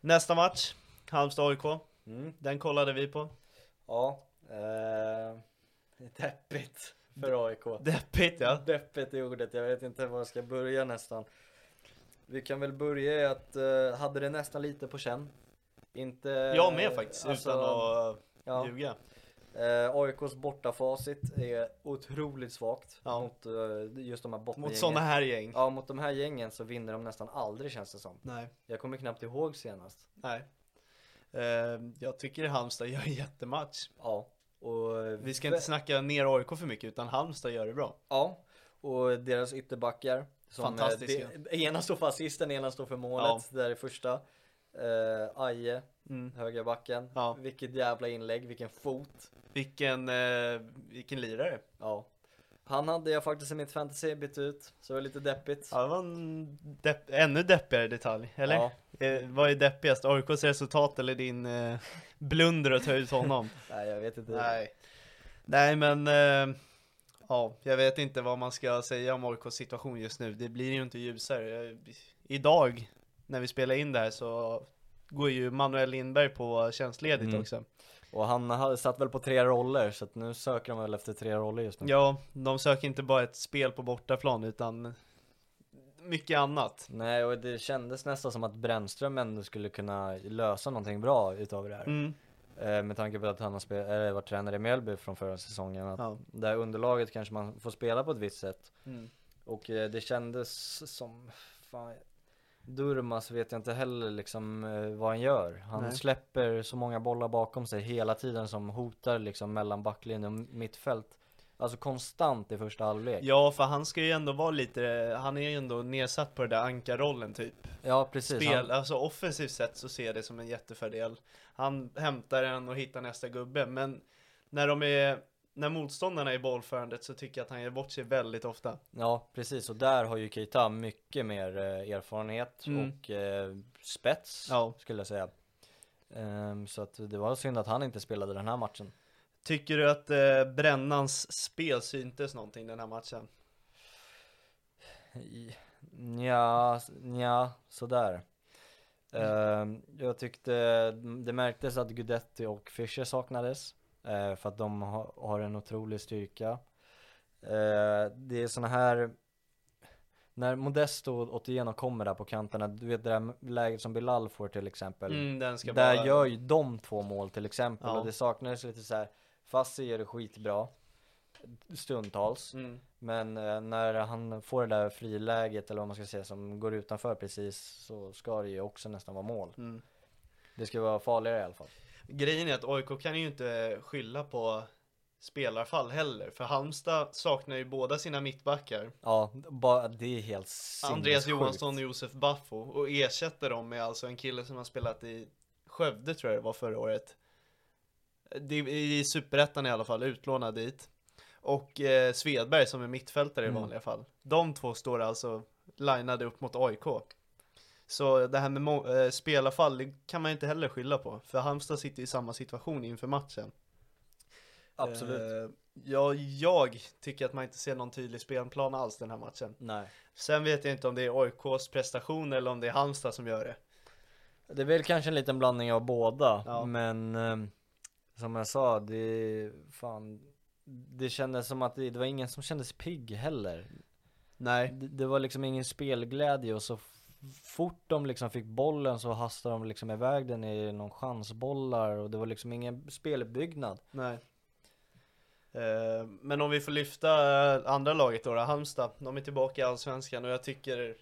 Nästa match, Halmstad A I K. Mm. Den kollade vi på. Ja. Uh, deppigt för A I K. Deppigt, ja. Deppigt är ordet. Jag vet inte var jag ska börja nästan. Vi kan väl börja i att uh, hade det nästan lite på känn. Inte, jag med faktiskt, alltså, utan att ja. ljuga. Uh, A I Ks bortafacit är otroligt svagt ja. mot uh, just de här bottengängen. Mot sådana här gäng. Ja, mot de här gängen så vinner de nästan aldrig känns det som. Nej. Jag kommer knappt ihåg senast. Nej. Uh, jag tycker Halmstad gör en jättematch. Ja. Och vi ska inte snacka ner A I K för mycket utan Halmstad gör det bra. Ja, och deras ytterbackar som fantastiska. De, ena står för assisten, ena står för målet. Ja. Det där är första. Eh, Aje, mm. högra backen. Ja. Vilket jävla inlägg, vilken fot. Vilken, eh, vilken lirare. Ja. Han hade jag faktiskt i mitt fantasy bytt ut, så det var lite deppigt. Ja, det var en depp, ännu deppigare detalj, eller? Ja. Eh, vad är deppigast? A I Ks resultat eller din eh, blunder att ta ut honom? Nej, jag vet inte. Nej, Nej men eh, ja, jag vet inte vad man ska säga om A I Ks situation just nu. Det blir ju inte ljusare. Idag, när vi spelar in det här så går ju Manuel Lindberg på tjänstledigt mm. också. Och han satt väl på tre roller så att nu söker de väl efter tre roller just nu. Ja, de söker inte bara ett spel på bortaplan utan mycket annat. Nej, och det kändes nästan som att Brännström ändå skulle kunna lösa någonting bra utav det här. Mm. Eh, med tanke på att han har spel- eller var tränare i Mjällby från förra säsongen. Att ja. Det här underlaget kanske man får spela på ett visst sätt. Mm. Och eh, det kändes som... Fan, Durmas vet jag inte heller liksom eh, vad han gör. Han Nej. släpper så många bollar bakom sig hela tiden som hotar liksom mellan backlinjen och mittfält. Alltså konstant i första halvlek. Ja, för han ska ju ändå vara lite, han är ju ändå nedsatt på den där ankarrollen typ. Ja, precis. Spel, han... Alltså offensivt sett så ser jag det som en jättefördel. Han hämtar den och hittar nästa gubbe. Men när de är... När motståndarna är i bollförandet så tycker jag att han ger bort sig väldigt ofta. Ja, precis. Och där har ju Keita mycket mer eh, erfarenhet mm. och eh, spets, ja. skulle jag säga. Ehm, så att det var synd att han inte spelade den här matchen. Tycker du att eh, Brännans spel syntes någonting den här matchen? Ja, ja sådär. Ehm, jag tyckte det märktes att Guidetti och Fischer saknades. För att de har en otrolig styrka. Det är såna här... När Modesto åt igenom kommer där på kanterna. Du vet det där läget som Bilal får till exempel. Mm, den ska där bara... gör ju de två mål till exempel. Ja. Och det saknades lite så här. Fassi gör det skitbra. Stundtals. Mm. Men när han får det där friläget. Eller vad man ska säga. Som går utanför precis. Så ska det ju också nästan vara mål. Mm. Det ska vara farligare i alla fall. Grejen är att A I K kan ju inte skylla på spelarfall heller. För Halmstad saknar ju båda sina mittbackar. Ja, bara det är helt sinnessjukt. Andreas Johansson och Josef Baffo. Och ersätter dem med alltså en kille som har spelat i Skövde tror jag det var förra året. Det är i Superettan i alla fall, utlånad dit. Och eh, Svedberg som är mittfältare mm. i vanliga fall. De två står alltså lineade upp mot A I K. Så det här med må- äh, spelarfall, det kan man inte heller skylla på. För Halmstad sitter i samma situation inför matchen. Absolut. Eh, ja, jag tycker att man inte ser någon tydlig spelplan alls den här matchen. Nej. Sen vet jag inte om det är O I K:s prestation eller om det är Halmstad som gör det. Det är väl kanske en liten blandning av båda. Ja. Men eh, som jag sa, det, fan, det kändes som att det, det var ingen som kändes pigg heller. Nej. Det, det var liksom ingen spelglädje, och så fort de liksom fick bollen så hastade de liksom iväg den i någon chansbollar, och det var liksom ingen spelbyggnad. Nej. Eh, men om vi får lyfta andra laget då, Halmstad, de är tillbaka i Allsvenskan, och jag tycker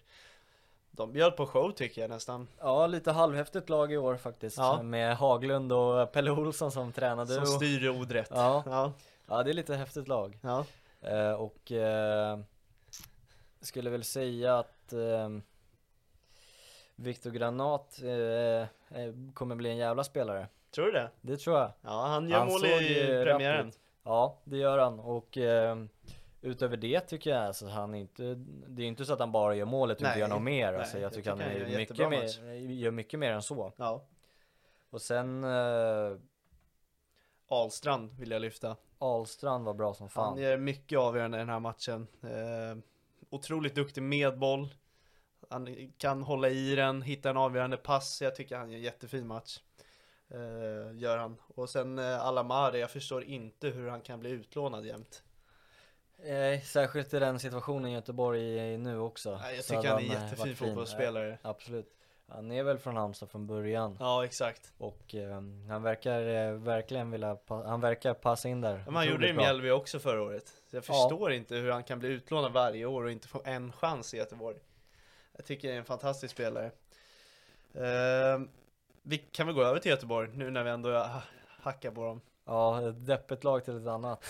de bjöd på show, tycker jag nästan. Ja, lite halvhäftigt lag i år faktiskt, ja. Med Haglund och Pelle Olsson som tränade. Som och... styr odrätt. Ja. Ja. Ja, det är lite häftigt lag. Ja. Eh, och eh, skulle väl säga att eh, Viktor Granat eh, kommer bli en jävla spelare. Tror du det? Det tror jag. Ja, han gör han mål i premiären. Rappigt. Ja, det gör han. Och eh, utöver det tycker jag alltså, han inte, det är inte så att han bara gör målet och inte gör något mer. Nej, alltså, jag, jag tycker han gör mycket, mer, gör mycket mer än så. Ja. Och sen... Eh, Ahlstrand vill jag lyfta. Ahlstrand var bra som fan. Han gör mycket avgörande i den här matchen. Eh, otroligt duktig med boll. Han kan hålla i den, hitta en avgörande pass. Jag tycker han gör en jättefin match. Eh, gör han. Och sen eh, Alamari, jag förstår inte hur han kan bli utlånad jämt. Eh, särskilt i den situationen Göteborg är nu också. Eh, jag tycker han, han är jättefin fotbollsspelare. Eh, absolut. Han är väl från Halmstad från början. Ja, exakt. Och eh, han verkar eh, verkligen vilja pa- han verkar passa in där. Men han gjorde det i Mjällby också förra året. Så jag förstår ja. inte hur han kan bli utlånad varje år och inte få en chans i Göteborg. Jag tycker det är en fantastisk spelare. Eh, vi kan väl gå över till Göteborg nu när vi ändå hackar på dem. Ja, ett deppigt lag till ett annat.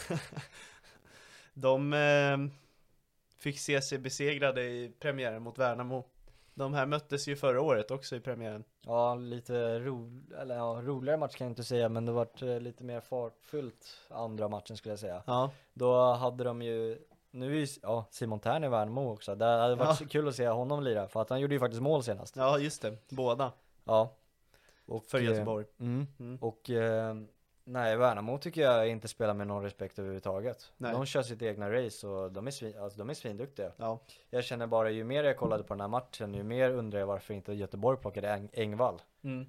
De eh, fick se sig besegrade i premiären mot Värnamo. De här möttes ju förra året också i premiären. Ja, lite ro, eller, ja, roligare match kan jag inte säga, men det var lite mer fartfyllt andra matchen skulle jag säga. Ja. Då hade de ju... Nu är ja, Simon Tern i Värnamo också. Det hade varit ja. kul att se honom lira, för att han gjorde ju faktiskt mål senast. Ja, just det. Båda. Ja. Och, för Göteborg. Mm. Mm. Och nej, Värnamo tycker jag inte spelar med någon respekt överhuvudtaget. Nej. De kör sitt egna race och de är, svin, alltså, de är svinduktiga. Ja. Jag känner bara, ju mer jag kollade på den här matchen, ju mer undrar jag varför inte Göteborg plockade Eng- Engvall. Mm.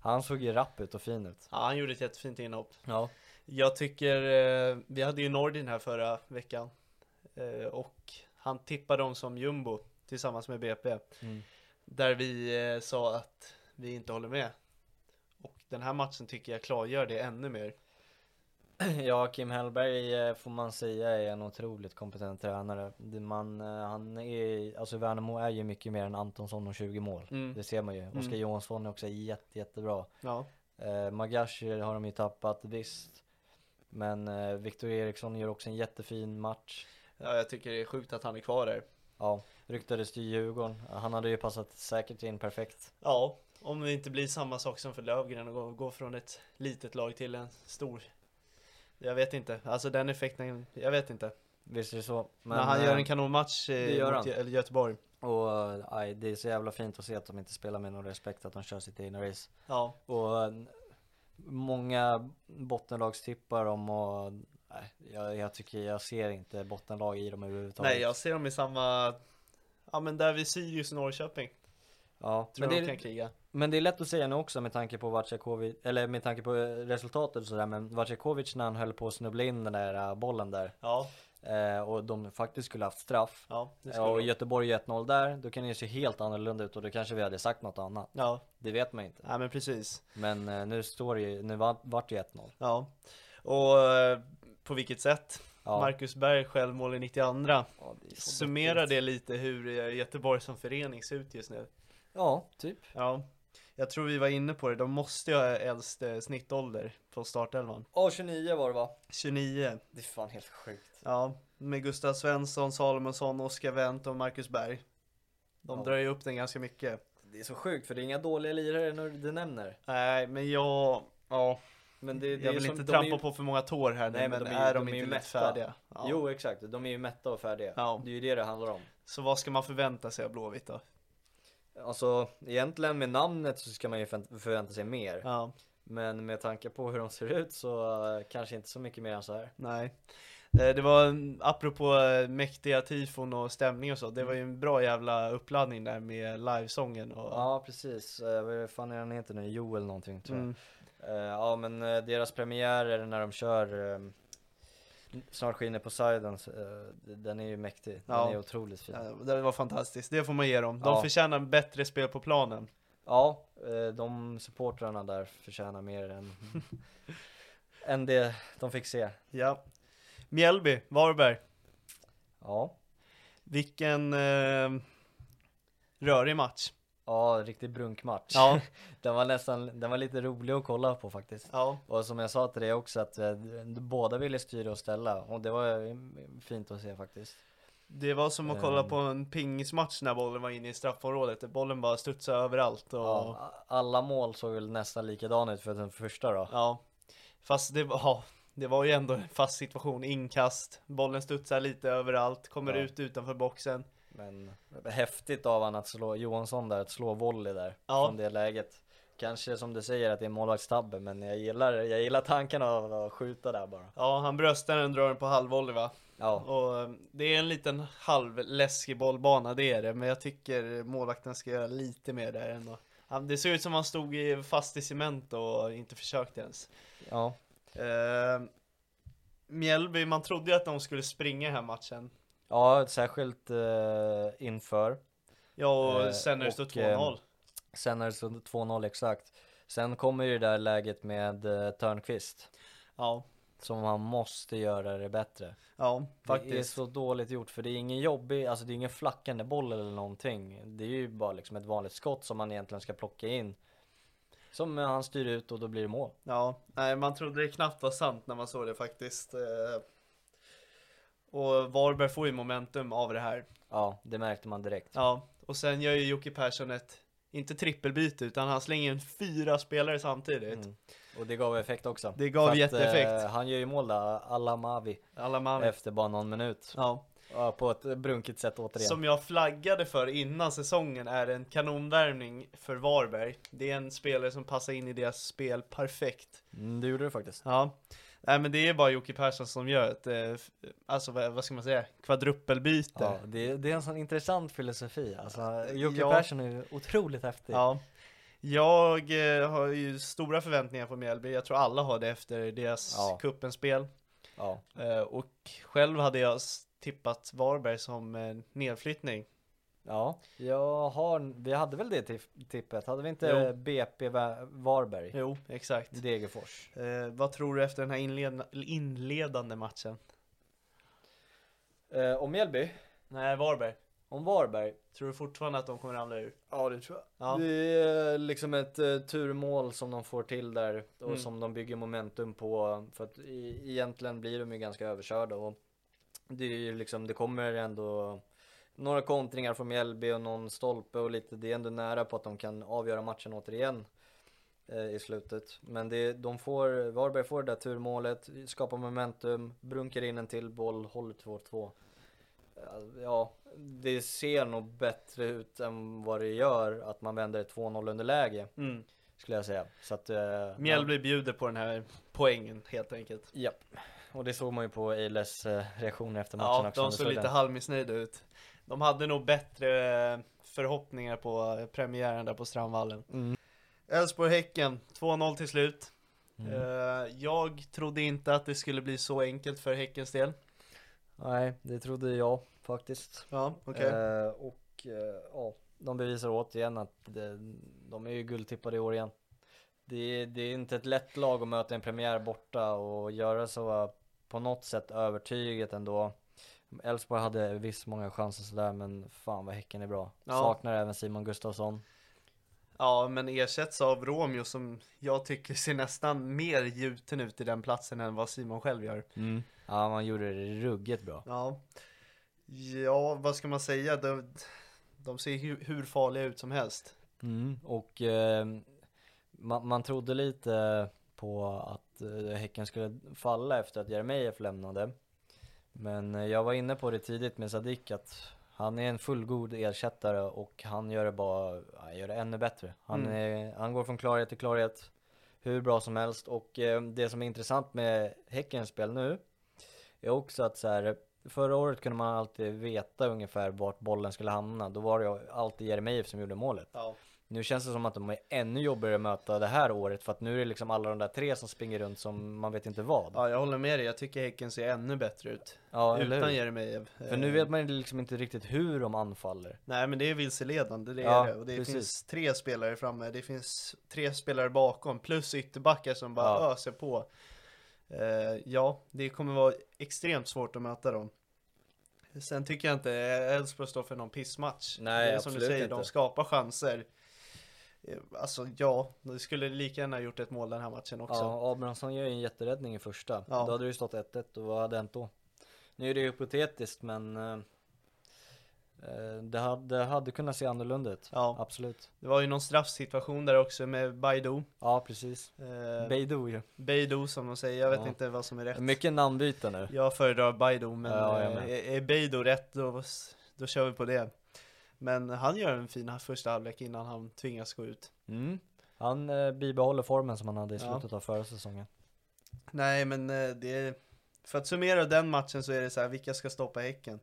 Han såg ju rapp ut och fin ut. Ja, han gjorde ett jättefint inhopp. Ja. Jag tycker, eh, vi hade ju Nordin här förra veckan. Uh, och han tippade dem som jumbo tillsammans med B P. Mm. Där vi uh, sa att vi inte håller med. Och den här matchen tycker jag klargör det ännu mer. Ja, Kim Hellberg uh, får man säga är en otroligt kompetent tränare. Man, uh, han är, alltså Värnamo är ju mycket mer än Antonsson och tjugo mål. Mm. Det ser man ju. Oskar mm. Johansson är också jätte, jättebra. Ja. Uh, Magashi har de ju tappat, visst. Men uh, Viktor Eriksson gör också en jättefin match. Ja, jag tycker det är sjukt att han är kvar där. Ja, ryktades till Djurgården. Han hade ju passat säkert in perfekt. Ja, om det inte blir samma sak som för Lövgren och gå, gå från ett litet lag till en stor. Jag vet inte. Alltså den effekten, jag vet inte. Visst är det så. Men, Men han äh, gör en kanonmatch i Gö- Göteborg. Och aj, det är så jävla fint att se att de inte spelar med någon respekt, att de kör sitt egna race. Ja. Och många bottenlagstippar om och Nej, jag, jag tycker jag ser inte bottenlag i dem överhuvudtaget. Nej, jag ser dem i samma... Ja, men där vid Sirius Norrköping. Ja, tror men, de det är, kan kriga. Men det är lätt att säga nu också med tanke på Vukčević, eller med tanke på resultatet och sådär, men Vukčević när han höll på att snubbla in den där bollen där. Ja. Eh, och de faktiskt skulle haft straff. Ja, det skulle eh, och de. Göteborg ett noll där, då kan det se helt annorlunda ut och då kanske vi hade sagt något annat. Ja. Det vet man inte. Nej, men precis. Men eh, nu står det, nu var, vart det ett noll. Ja, och... Eh, på vilket sätt? Ja. Marcus Berg självmål i nittioandra. Ja, det summerar det lite hur Göteborg som förening ser ut just nu. Ja, typ. Ja. Jag tror vi var inne på det. De måste ju ha äldst snittålder på startelvan. Ja, tjugonio var det va? tjugonio. Det är fan helt sjukt. Ja, med Gustav Svensson, Salomonsson, Oskar Wendt och Marcus Berg. De ja. drar ju upp den ganska mycket. Det är så sjukt för det är inga dåliga lirare när du nämner. Nej, men jag... Ja... Men det, det jag vill som, inte trampa ju... på för många tår här. Nej, nu, men, men de är, är de, de inte lätt färdiga? Ja. Jo, exakt. De är ju mätta och färdiga. Ja. Det är ju det det handlar om. Så vad ska man förvänta sig av Blåvitt då? Alltså, egentligen med namnet så ska man ju förvänta sig mer. Ja. Men med tanke på hur de ser ut så kanske inte så mycket mer än så här. Nej. Det var, apropå mäktiga tifon och stämning och så, det var ju en bra jävla uppladdning där med livesången. Och... Ja, precis. Vad fan är den heter nu? Joel någonting, tror jag. Mm. Ja, men deras premiär är när de kör Snart skiner på sidan. Den är ju mäktig. Den ja. är otroligt fin. Ja, det var fantastiskt. Det får man ge dem. De ja. förtjänar bättre spel på planen. Ja, de supportrarna där förtjänar mer än, än det de fick se. Ja. Mjällby, Varberg. Ja. Vilken eh, rörig match. Ja, riktigt brunkmatch. Ja. Den var nästan, den var lite rolig att kolla på faktiskt. Ja. Och som jag sa till dig också, att eh, båda ville styra och ställa. Och det var fint att se faktiskt. Det var som att kolla på en pingismatch när bollen var inne i straffområdet. Bollen bara studsade överallt. Och... Ja, alla mål såg väl nästan likadana ut för den första då. Ja, fast det var... Ja. Det var ju ändå en fast situation, inkast, bollen studsar lite överallt, kommer ja. ut utanför boxen. Men häftigt av han att slå Johansson där, att slå volley där ja. från det läget. Kanske som du säger att det är målvaktstabbe, men jag gillar, jag gillar tanken av att skjuta där bara. Ja, han bröstar den, drar den på halvvolley va? Ja. Och det är en liten halvläskig bollbana, det är det, men jag tycker målvakten ska göra lite mer där ändå. Det ser ut som han stod fast i cement och inte försökte ens. Ja. Uh, Mjällby, man trodde ju att de skulle springa här matchen. Ja, särskilt uh, inför. Ja, och uh, sen när det stod två noll. Sen när det stod två noll, exakt. Sen kommer ju det där läget med uh, Törnqvist. Ja. Som man måste göra det bättre. Ja, faktiskt. Det är så dåligt gjort, för det är ingen jobbig, alltså det är ingen flackande boll eller någonting. Det är ju bara liksom ett vanligt skott som man egentligen ska plocka in. Som han styr ut och då blir det mål. Ja, nej, man trodde det knappt var sant när man såg det faktiskt. Och Varberg får ju momentum av det här. Ja, det märkte man direkt. Ja, och sen gör ju Jocke Persson ett, inte trippelbyte, utan han slänger in fyra spelare samtidigt. Mm. Och det gav effekt också. Det gav jätteeffekt. Eh, han gör ju mål där, Alamavi. Alamavi. Efter bara någon minut. Ja. Ja, på ett brunkigt sätt återigen. Som jag flaggade för innan säsongen är en kanonvärvning för Varberg. Det är en spelare som passar in i deras spel perfekt. Mm, det gjorde det faktiskt. Ja. Nej, men det är bara Jocke Persson som gör ett, eh, alltså vad, vad ska man säga, kvadruppelbyte. Ja, det, det är en sån intressant filosofi. Alltså, Jocke ja. Persson är ju otroligt häftig. Ja. Jag eh, har ju stora förväntningar på Mjällby. Jag tror alla har det efter deras ja. kuppenspel. Ja. Eh, och själv hade jag tippat Varberg som en nedflyttning. Ja, jag har, vi hade väl det tippet. Hade vi inte jo. B P Varberg? Jo, exakt. Degerfors. Eh, vad tror du efter den här inled, inledande matchen? Eh, om Mjällby? Nej, Varberg. Om Varberg? Tror du fortfarande att de kommer ramla ur? Ja, det tror jag. Ja. Det är liksom ett uh, turmål som de får till där och mm. som de bygger momentum på. För att i, egentligen blir de ju ganska överkörda och det är ju liksom, det kommer ändå några kontringar från Mjällby och någon stolpe och lite, det är ändå nära på att de kan avgöra matchen återigen eh, i slutet. Men det, de får, Varberg får det där turmålet, skapar momentum, brunkar in en till boll, håller två två. Ja, det ser nog bättre ut än vad det gör att man vänder ett två noll underläge. Mm. Skulle jag säga. Så att, eh, Mjällby man... bjuder på den här poängen helt enkelt. Ja. Och det såg man ju på Eiles reaktioner efter matchen. Ja, också. De såg lite halvmissnöjda ut. De hade nog bättre förhoppningar på premiären där på Strandvallen. Mm. Elfsborg-Häcken, två noll till slut. Mm. Jag trodde inte att det skulle bli så enkelt för Häckens del. Nej, det trodde jag faktiskt. Ja, okej. Okay. Och ja, de bevisar återigen att de är ju guldtippade i år igen. Det, det är inte ett lätt lag att möta en premiär borta och göra så på något sätt övertyget ändå. Elfsborg hade visst många chanser sådär, men fan vad Häcken är bra. Ja. Saknar även Simon Gustafsson. Ja, men ersätts av Romeo som jag tycker ser nästan mer gjuten ut i den platsen än vad Simon själv gör. Mm. Ja, man gjorde det ruggigt bra. Ja, ja vad ska man säga? De, de ser hur, hur farliga ut som helst. Mm. Och eh, man, man trodde lite på att eh, Häcken skulle falla efter att Jeremejeff lämnade. Men jag var inne på det tidigt med Sadik att han är en fullgod ersättare och han gör det bara han gör det ännu bättre. Han, mm. är, han går från klarhet till klarhet, hur bra som helst. Och eh, det som är intressant med Häckens spel nu är också att så här, förra året kunde man alltid veta ungefär vart bollen skulle hamna. Då var det alltid Jeremejeff som gjorde målet. Ja. Nu känns det som att de är ännu jobbigare att möta det här året. För att nu är det liksom alla de där tre som springer runt som man vet inte vad. Ja, jag håller med dig. Jag tycker Häcken ser ännu bättre ut. Ja, utan Jeremejeff. För nu vet man liksom inte riktigt hur de anfaller. Nej, men det är vilseledande. Det är ja, det. Och det precis. Finns tre spelare framme. Det finns tre spelare bakom. Plus ytterbackar som bara ja. öser på. Ja, det kommer vara extremt svårt att möta dem. Sen tycker jag inte Elfsborg står för någon pissmatch. Nej, det är som du säger, inte. De skapar chanser. Alltså ja, de skulle lika gärna gjort ett mål den här matchen också. Ja, Abrahamsson gör ju en jätteräddning i första. Ja. Då hade det ju stått ett ett och vad hade hänt då? Nu är det ju hypotetiskt, men eh, det hade, hade kunnat se annorlunda ut. Ja, absolut. Det var ju någon straffsituation där också med Baidu. Ja, precis. Eh, Baidu ju. Baidu som de säger, jag vet ja. inte vad som är rätt. Mycket namnbyte nu. Jag föredrar Baidu, men ja, eh, är Baidu rätt då, då kör vi på det. Men han gör en fin första halvlek innan han tvingas gå ut. Mm. Han eh, bibehåller formen som han hade i slutet ja. av förra säsongen. Nej, men eh, det är, för att summera den matchen så är det så här, vilka ska stoppa Häcken?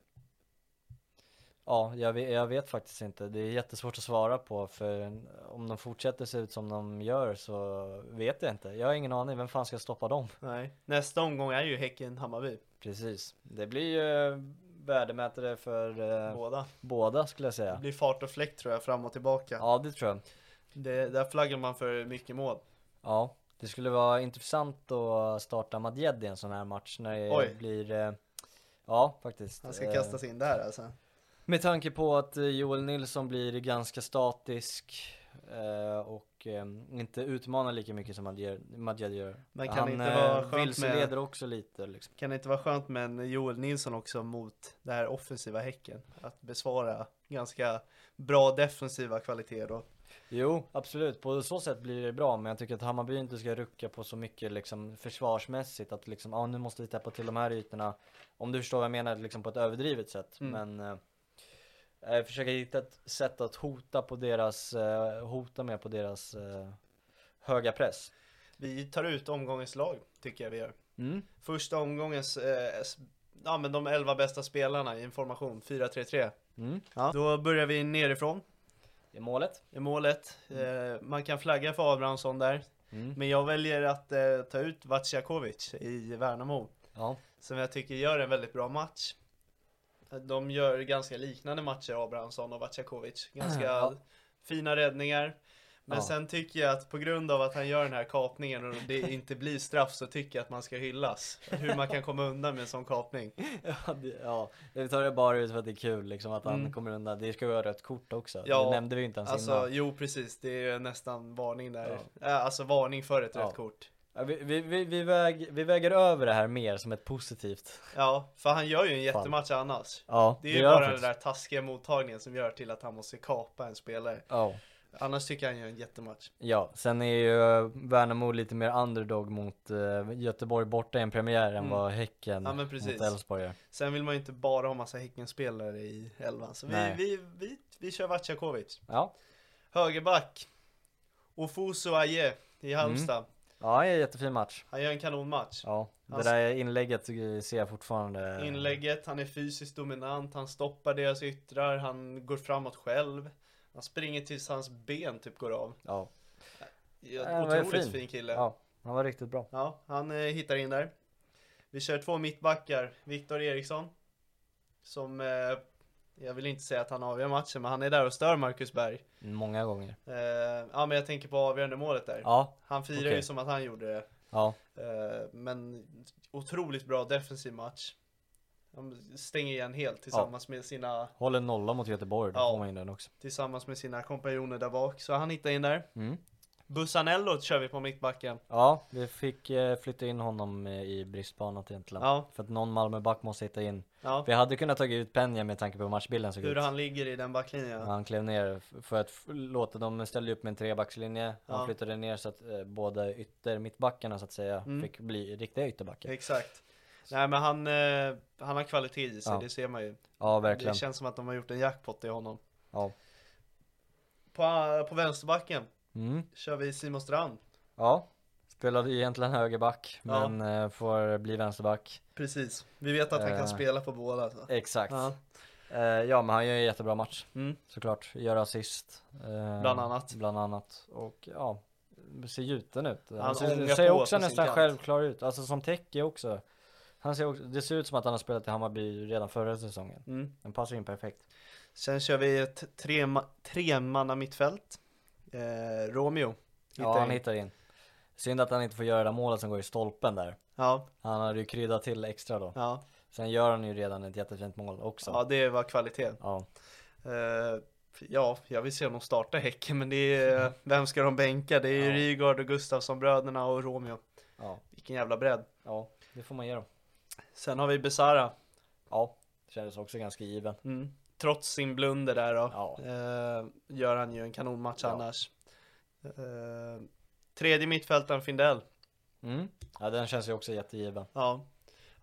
Ja, jag, jag vet faktiskt inte. Det är jättesvårt att svara på. För om de fortsätter se ut som de gör så vet jag inte. Jag har ingen aning. Vem fan ska stoppa dem? Nej. Nästa omgång är ju Häcken-Hammarby. Precis. Det blir ju... Eh, värdemätare för eh, båda. båda skulle jag säga. Det blir fart och fläkt tror jag fram och tillbaka. Ja, det tror jag. Det, där flaggar man för mycket mål. Ja, det skulle vara intressant att starta Madjed i en sån här match när det Oj. blir eh, ja, faktiskt. Han ska eh, kastas in där alltså. Med tanke på att Joel Nilsson blir ganska statisk eh, och eh, inte utmanar lika mycket som Madjed gör. Men kan han inte vara eh, vilseleder också lite. Liksom. Kan det inte vara skönt med en Joel Nilsson också mot det här offensiva Häcken? Att besvara ganska bra defensiva kvaliteter då. Jo, absolut. På så sätt blir det bra. Men jag tycker att Hammarby inte ska rucka på så mycket liksom, försvarsmässigt. Att liksom, ah, nu måste vi täppa till de här ytorna. Om du förstår vad jag menar liksom på ett överdrivet sätt. Mm. Men... Eh, Jag försöker hitta ett sätt att hota på deras eh, hota med på deras eh, höga press. Vi tar ut omgångens lag tycker jag vi gör. Mm. Första omgångens eh, ja, men de elva bästa spelarna i information fyra tre tre. Mm. Ja. Då börjar vi nerifrån. I målet. I målet. Mm. Eh, man kan flagga för Abrahamsson där. Mm. Men jag väljer att eh, ta ut Vukčević i Värnamo. Ja. Som jag tycker gör en väldigt bra match. De gör ganska liknande matcher, Abrahamsson och Vukčević. Ganska ja. fina räddningar. Men ja. sen tycker jag att på grund av att han gör den här kapningen och det inte blir straff så tycker jag att man ska hyllas. Hur man kan komma undan med en sån kapning. Ja, det, ja. det tar det bara ut för att det är kul liksom, att han mm. kommer undan. Det ska vara rött kort också. Ja, det nämnde vi inte ens alltså, innan. Jo, precis. Det är nästan varning där. Ja. Alltså varning för ett ja. rött kort. Vi, vi, vi, vi, väg, vi väger över det här mer som ett positivt. Ja, för han gör ju en jättematch annars. Ja, det är ju bara den där taskiga mottagningen som gör till att han måste kapa en spelare. Ja. Annars tycker jag han gör en jättematch. Ja, sen är ju Värnamo lite mer underdog mot Göteborg borta i en premiär mm. än vad Häcken ja, mot Elfsborg. Sen vill man ju inte bara ha massa Häckenspelare i elvan. Så vi, vi, vi, vi kör Vukčević. Ja. Högerback. Ofusu Aje i Halmstad. Mm. Ja, det är en jättefin match. Han gör en kanonmatch. Ja, det han... där inlägget ser jag fortfarande. Inlägget, han är fysiskt dominant. Han stoppar deras yttrar. Han går framåt själv. Han springer tills hans ben typ går av. Ja. ja otroligt fin. fin kille. Ja, han var riktigt bra. Ja, han eh, hittar in där. Vi kör två mittbackar. Viktor Eriksson. Som... Eh, jag vill inte säga att han avgör matchen, men han är där och stör Marcus Berg. Många gånger. Eh, ja, men jag tänker på avgörande målet där. Ja, han firar okay. ju som att han gjorde det. Ja. Eh, men otroligt bra defensiv match. De stänger igen helt tillsammans ja. med sina... Håller nolla mot Göteborg, då ja, får man in den också. Tillsammans med sina kompanjoner där bak. Så han hittar in där. Mm. Bussanello kör vi på mittbacken. Ja, vi fick eh, flytta in honom eh, i bristbanan egentligen. Ja. För att någon Malmöback måste hitta in. Ja. Vi hade kunnat ta ut Penja med tanke på hur matchbilden såg ut. Hur han ligger i den backlinjen. Han klev ner för att låta dem ställa upp med en trebackslinje. Ja. Han flyttade ner så att eh, båda ytter mittbackarna så att säga mm. fick bli riktiga ytterbackar. Exakt. Så. Nej, men han, eh, han har kvalitet i sig, ja. det ser man ju. Ja, verkligen. Det känns som att de har gjort en jackpot i honom. Ja. På, på vänsterbacken. Mm. Kör vi Simon Strand. Ja, Spelade egentligen högerback, ja. men eh, får bli vänsterback. Precis, vi vet att han eh, kan spela på båda. Så. Exakt. Ja. Eh, ja, men han gör en jättebra match, mm. såklart. Gör assist. Eh, bland annat. Bland annat. Och ja, ser gjuten ut. Han, han ser, ser också nästan självklar ut. Alltså som Tecke också. Han ser också. Det ser ut som att han har spelat i Hammarby redan förra säsongen. Mm. Den passar in perfekt. Sen kör vi ett tre, tre manna mittfält. Eh, Romeo. Ja, in. han hittar in. Synd att han inte får göra det målet som går i stolpen där. Ja. Han hade ju kryddat till extra då. Ja. Sen gör han ju redan ett jättefint mål också. Ja, det var kvalitet. Ja, uh, ja jag vill se om de startar Häcken, men det är, vem ska de bänka? Det är ju ja. Rygaard och Gustafsson, bröderna och Romeo. Ja. Vilken jävla bredd. Ja, det får man ge dem. Sen har vi Besara. Ja, kändes också ganska given. Mm. Trots sin blunder där då, ja. uh, gör han ju en kanonmatch ja. annars. Uh, Tredje mittfältaren Findell. Mm. Ja, den känns ju också jättegiven. Ja.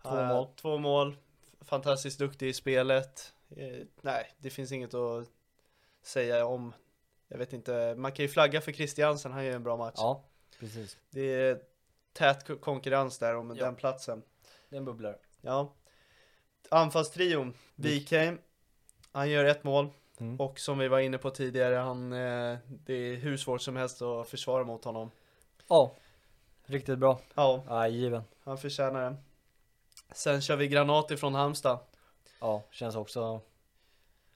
Två uh, mål. Två mål. Fantastiskt duktig i spelet. Eh, nej, det finns inget att säga om. Jag vet inte. Man kan ju flagga för Kristiansen. Han gör en bra match. Ja, precis. Det är tät konkurrens där om ja. den platsen. Den bubblar. Ja. Anfallstrion. Vikheim. Han gör ett mål. Mm. Och som vi var inne på tidigare. Han, eh, det är hur svårt som helst att försvara mot honom. Ja, riktigt bra. Ja, ja given. Han förtjänar den. Sen kör vi Granat ifrån Halmstad. Ja, känns också.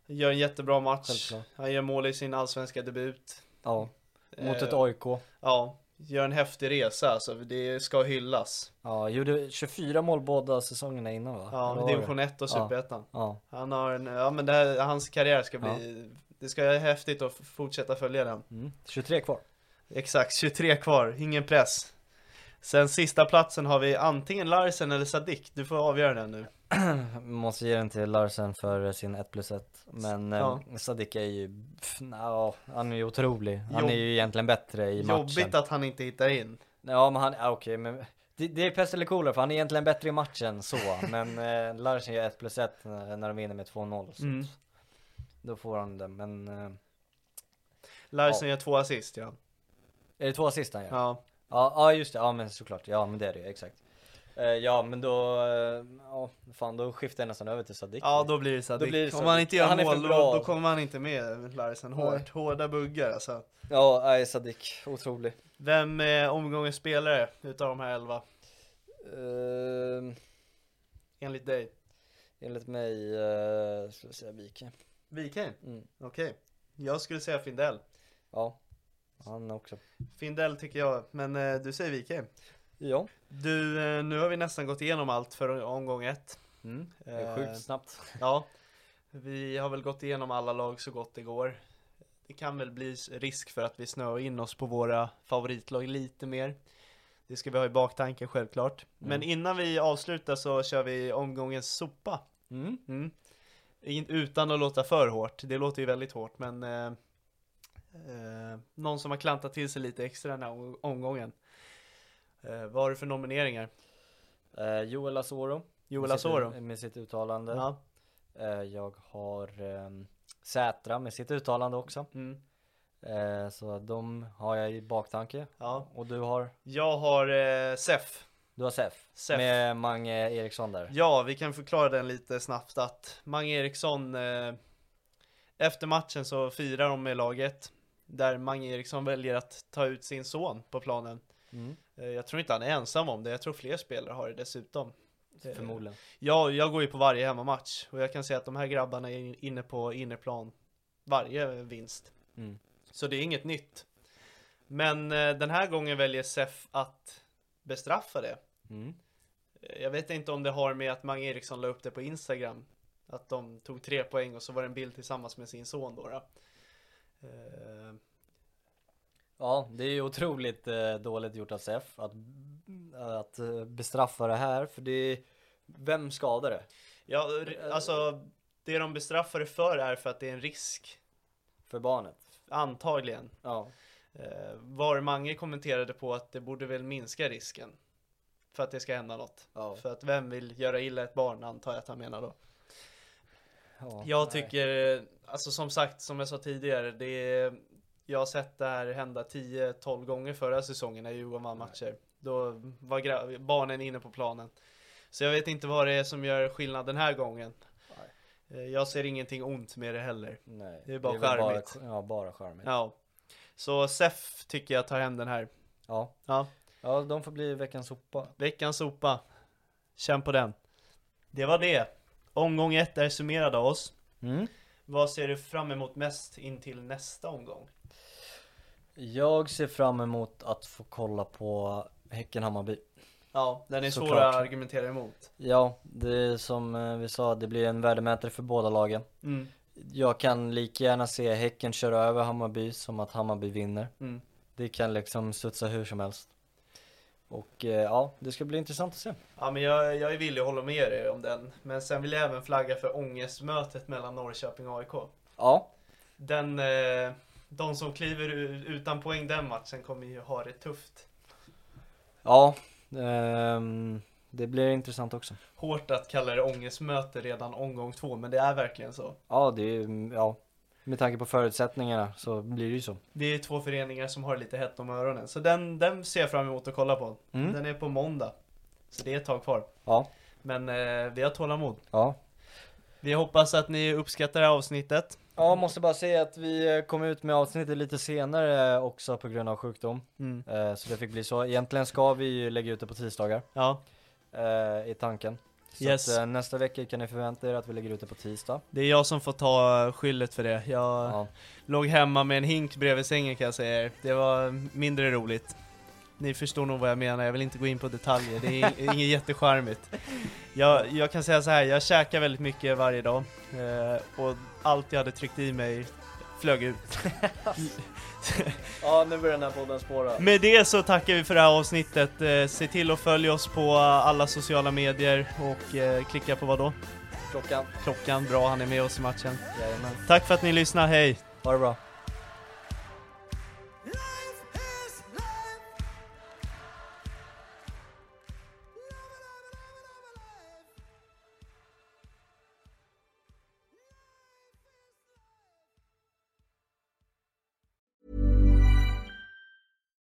Han gör en jättebra match. Självklart. Han gör mål i sin allsvenska debut. Ja, mot eh, ett A I K. Ja, gör en häftig resa. Alltså, det ska hyllas. Ja, gjorde tjugofyra mål båda säsongerna innan va? Ja, med division ett och superettan. Ja, ja. Han har en, ja men det här, hans karriär ska bli... Ja. Det ska vara häftigt att fortsätta följa den. Mm. tjugotre kvar. Exakt, tjugotre kvar. Ingen press. Sen sista platsen har vi antingen Larsen eller Sadik. Du får avgöra den nu. Måste ge den till Larsen för sin ett plus ett. Men ja. eh, Sadik är ju... Pff, na, han är ju otrolig. Han Jobb... är ju egentligen bättre i matchen. Jobbigt att han inte hittar in. Ja, men han... Ja, okej, men... Det, det är pest eller coolare, för han är egentligen bättre i matchen så. Men eh, Larsen gör ett plus ett när, när de vinner med två noll. Så. Mm. Då får han det, men... Eh, Larsen ja. gör två assist, ja. Är det två assist han gör? Ja. Ja, ah, just det. Ja, men såklart. Ja, men det är det. Exakt. Eh, ja, men då... Eh, oh, fan, då skiftar jag nästan över till Sadik. Ja, då blir det Sadik. Då blir det Sadik. Om man inte gör han mål, då, då kommer man inte med Larsen. Hårt, hårda buggar, alltså. Ja, nej, Sadik. Otrolig. Vem är omgångens spelare utav de här elva? Uh, enligt dig? Enligt mig uh, skulle jag säga Vikheim. Vikheim? Mm. Okej. Okay. Jag skulle säga Findell. Ja. Han också. Findell tycker jag, men eh, du säger Vikheim. Ja. Du, eh, nu har vi nästan gått igenom allt för omgång ett. Mm. Det är sjukt eh, snabbt. Ja. Vi har väl gått igenom alla lag så gott det går. Det kan väl bli risk för att vi snöar in oss på våra favoritlag lite mer. Det ska vi ha i baktanken självklart. Mm. Men innan vi avslutar så kör vi omgångens sopa. Mm. Mm. In, utan att låta för hårt. Det låter ju väldigt hårt, men... Eh, Eh, någon som har klantat till sig lite extra den här omgången. Eh, vad har du för nomineringar? Eh, Joel Asoro. Joel Asoro. Med sitt, med sitt uttalande. Ja. Eh, jag har eh, Sätra med sitt uttalande också. Mm. Eh, så de har jag i baktanke. Ja. Och du har? Jag har eh, Sef. Du har Sef. Sef. Med Mange Eriksson där. Ja, vi kan förklara den lite snabbt. Att Mange Eriksson... Eh, efter matchen så firar de med laget. Där Mange Eriksson väljer att ta ut sin son på planen. Mm. Jag tror inte han är ensam om det. Jag tror fler spelare har det dessutom. Förmodligen. Ja, jag går ju på varje hemmamatch. Och jag kan säga att de här grabbarna är inne på innerplan. Varje vinst. Mm. Så det är inget nytt. Men den här gången väljer Sef att bestraffa det. Mm. Jag vet inte om det har med att Mange Eriksson la upp det på Instagram. Att de tog tre poäng och så var det en bild tillsammans med sin son då. då. Uh... Ja, det är ju otroligt uh, dåligt gjort av Sef att, att uh, bestraffa det här. För det är, vem skadar det? Ja, alltså det de bestraffar det för är för att det är en risk. För barnet? Antagligen. Ja. Uh, var många kommenterade på att det borde väl minska risken. För att det ska hända något. Ja. För att vem vill göra illa ett barn, antar jag att han menar då. Jag tycker, alltså som sagt, som jag sa tidigare, det är, jag har sett det här hända tio tolv gånger förra säsongen när Djurgården vann matcher. Då var gra- barnen inne på planen. Så jag vet inte vad det är som gör skillnad den här gången. Nej. Jag ser ingenting ont med det heller. Nej. Det är bara charmigt. Ja, bara charmigt. Ja. Så S E F tycker jag tar hem den här. Ja. Ja. Ja, de får bli veckans sopa. Veckans sopa. Känn på den. Det var det. Omgång ett är summerad av oss. Mm. Vad ser du fram emot mest in till nästa omgång? Jag ser fram emot att få kolla på Häcken-Hammarby. Ja, den är så svår klart. Att argumentera emot. Ja, det är som vi sa, det blir en värdemätare för båda lagen. Mm. Jag kan lika gärna se Häcken köra över Hammarby som att Hammarby vinner. Mm. Det kan liksom studsa hur som helst. Och eh, ja, det ska bli intressant att se. Ja, men jag, jag är villig att hålla med dig om den. Men sen vill jag även flagga för ångestmötet mellan Norrköping och A I K. Ja. Den, eh, de som kliver utan poäng den matchen kommer ju ha det tufft. Ja, eh, det blir intressant också. Hårt att kalla det ångestmöte redan omgång två, men det är verkligen så. Ja, det är, ja. Med tanke på förutsättningarna så blir det ju så. Det är två föreningar som har lite hett om öronen. Så den, den ser jag fram emot att kolla på. Mm. Den är på måndag. Så det är ett tag kvar. Ja. Men eh, vi har tålamod. Ja. Vi hoppas att ni uppskattar det här avsnittet. Ja, måste bara säga att vi kom ut med avsnittet lite senare också på grund av sjukdom. Mm. Eh, så det fick bli så. Egentligen ska vi ju lägga ut det på tisdagar. Ja. Eh, I tanken. Så yes. Att, nästa vecka kan ni förvänta er att vi lägger ut det på tisdag. Det är jag som får ta skyldet för det. Jag ja. låg hemma med en hink bredvid sängen, kan jag säga er. Det var mindre roligt. Ni förstår nog vad jag menar. Jag vill inte gå in på detaljer. Det är inget jättecharmigt. Jag, jag kan säga så här. Jag käkar väldigt mycket varje dag. Eh, och allt jag hade tryckt i mig flög ut. Ja, nu börjar den här podden spåra. Med det så tackar vi för det här avsnittet. Se till att följa oss på alla sociala medier. Och klicka på vad då? Klockan Klockan, bra, han är med oss i matchen. Jajamän. Tack för att ni lyssnar, hej. Ha det bra.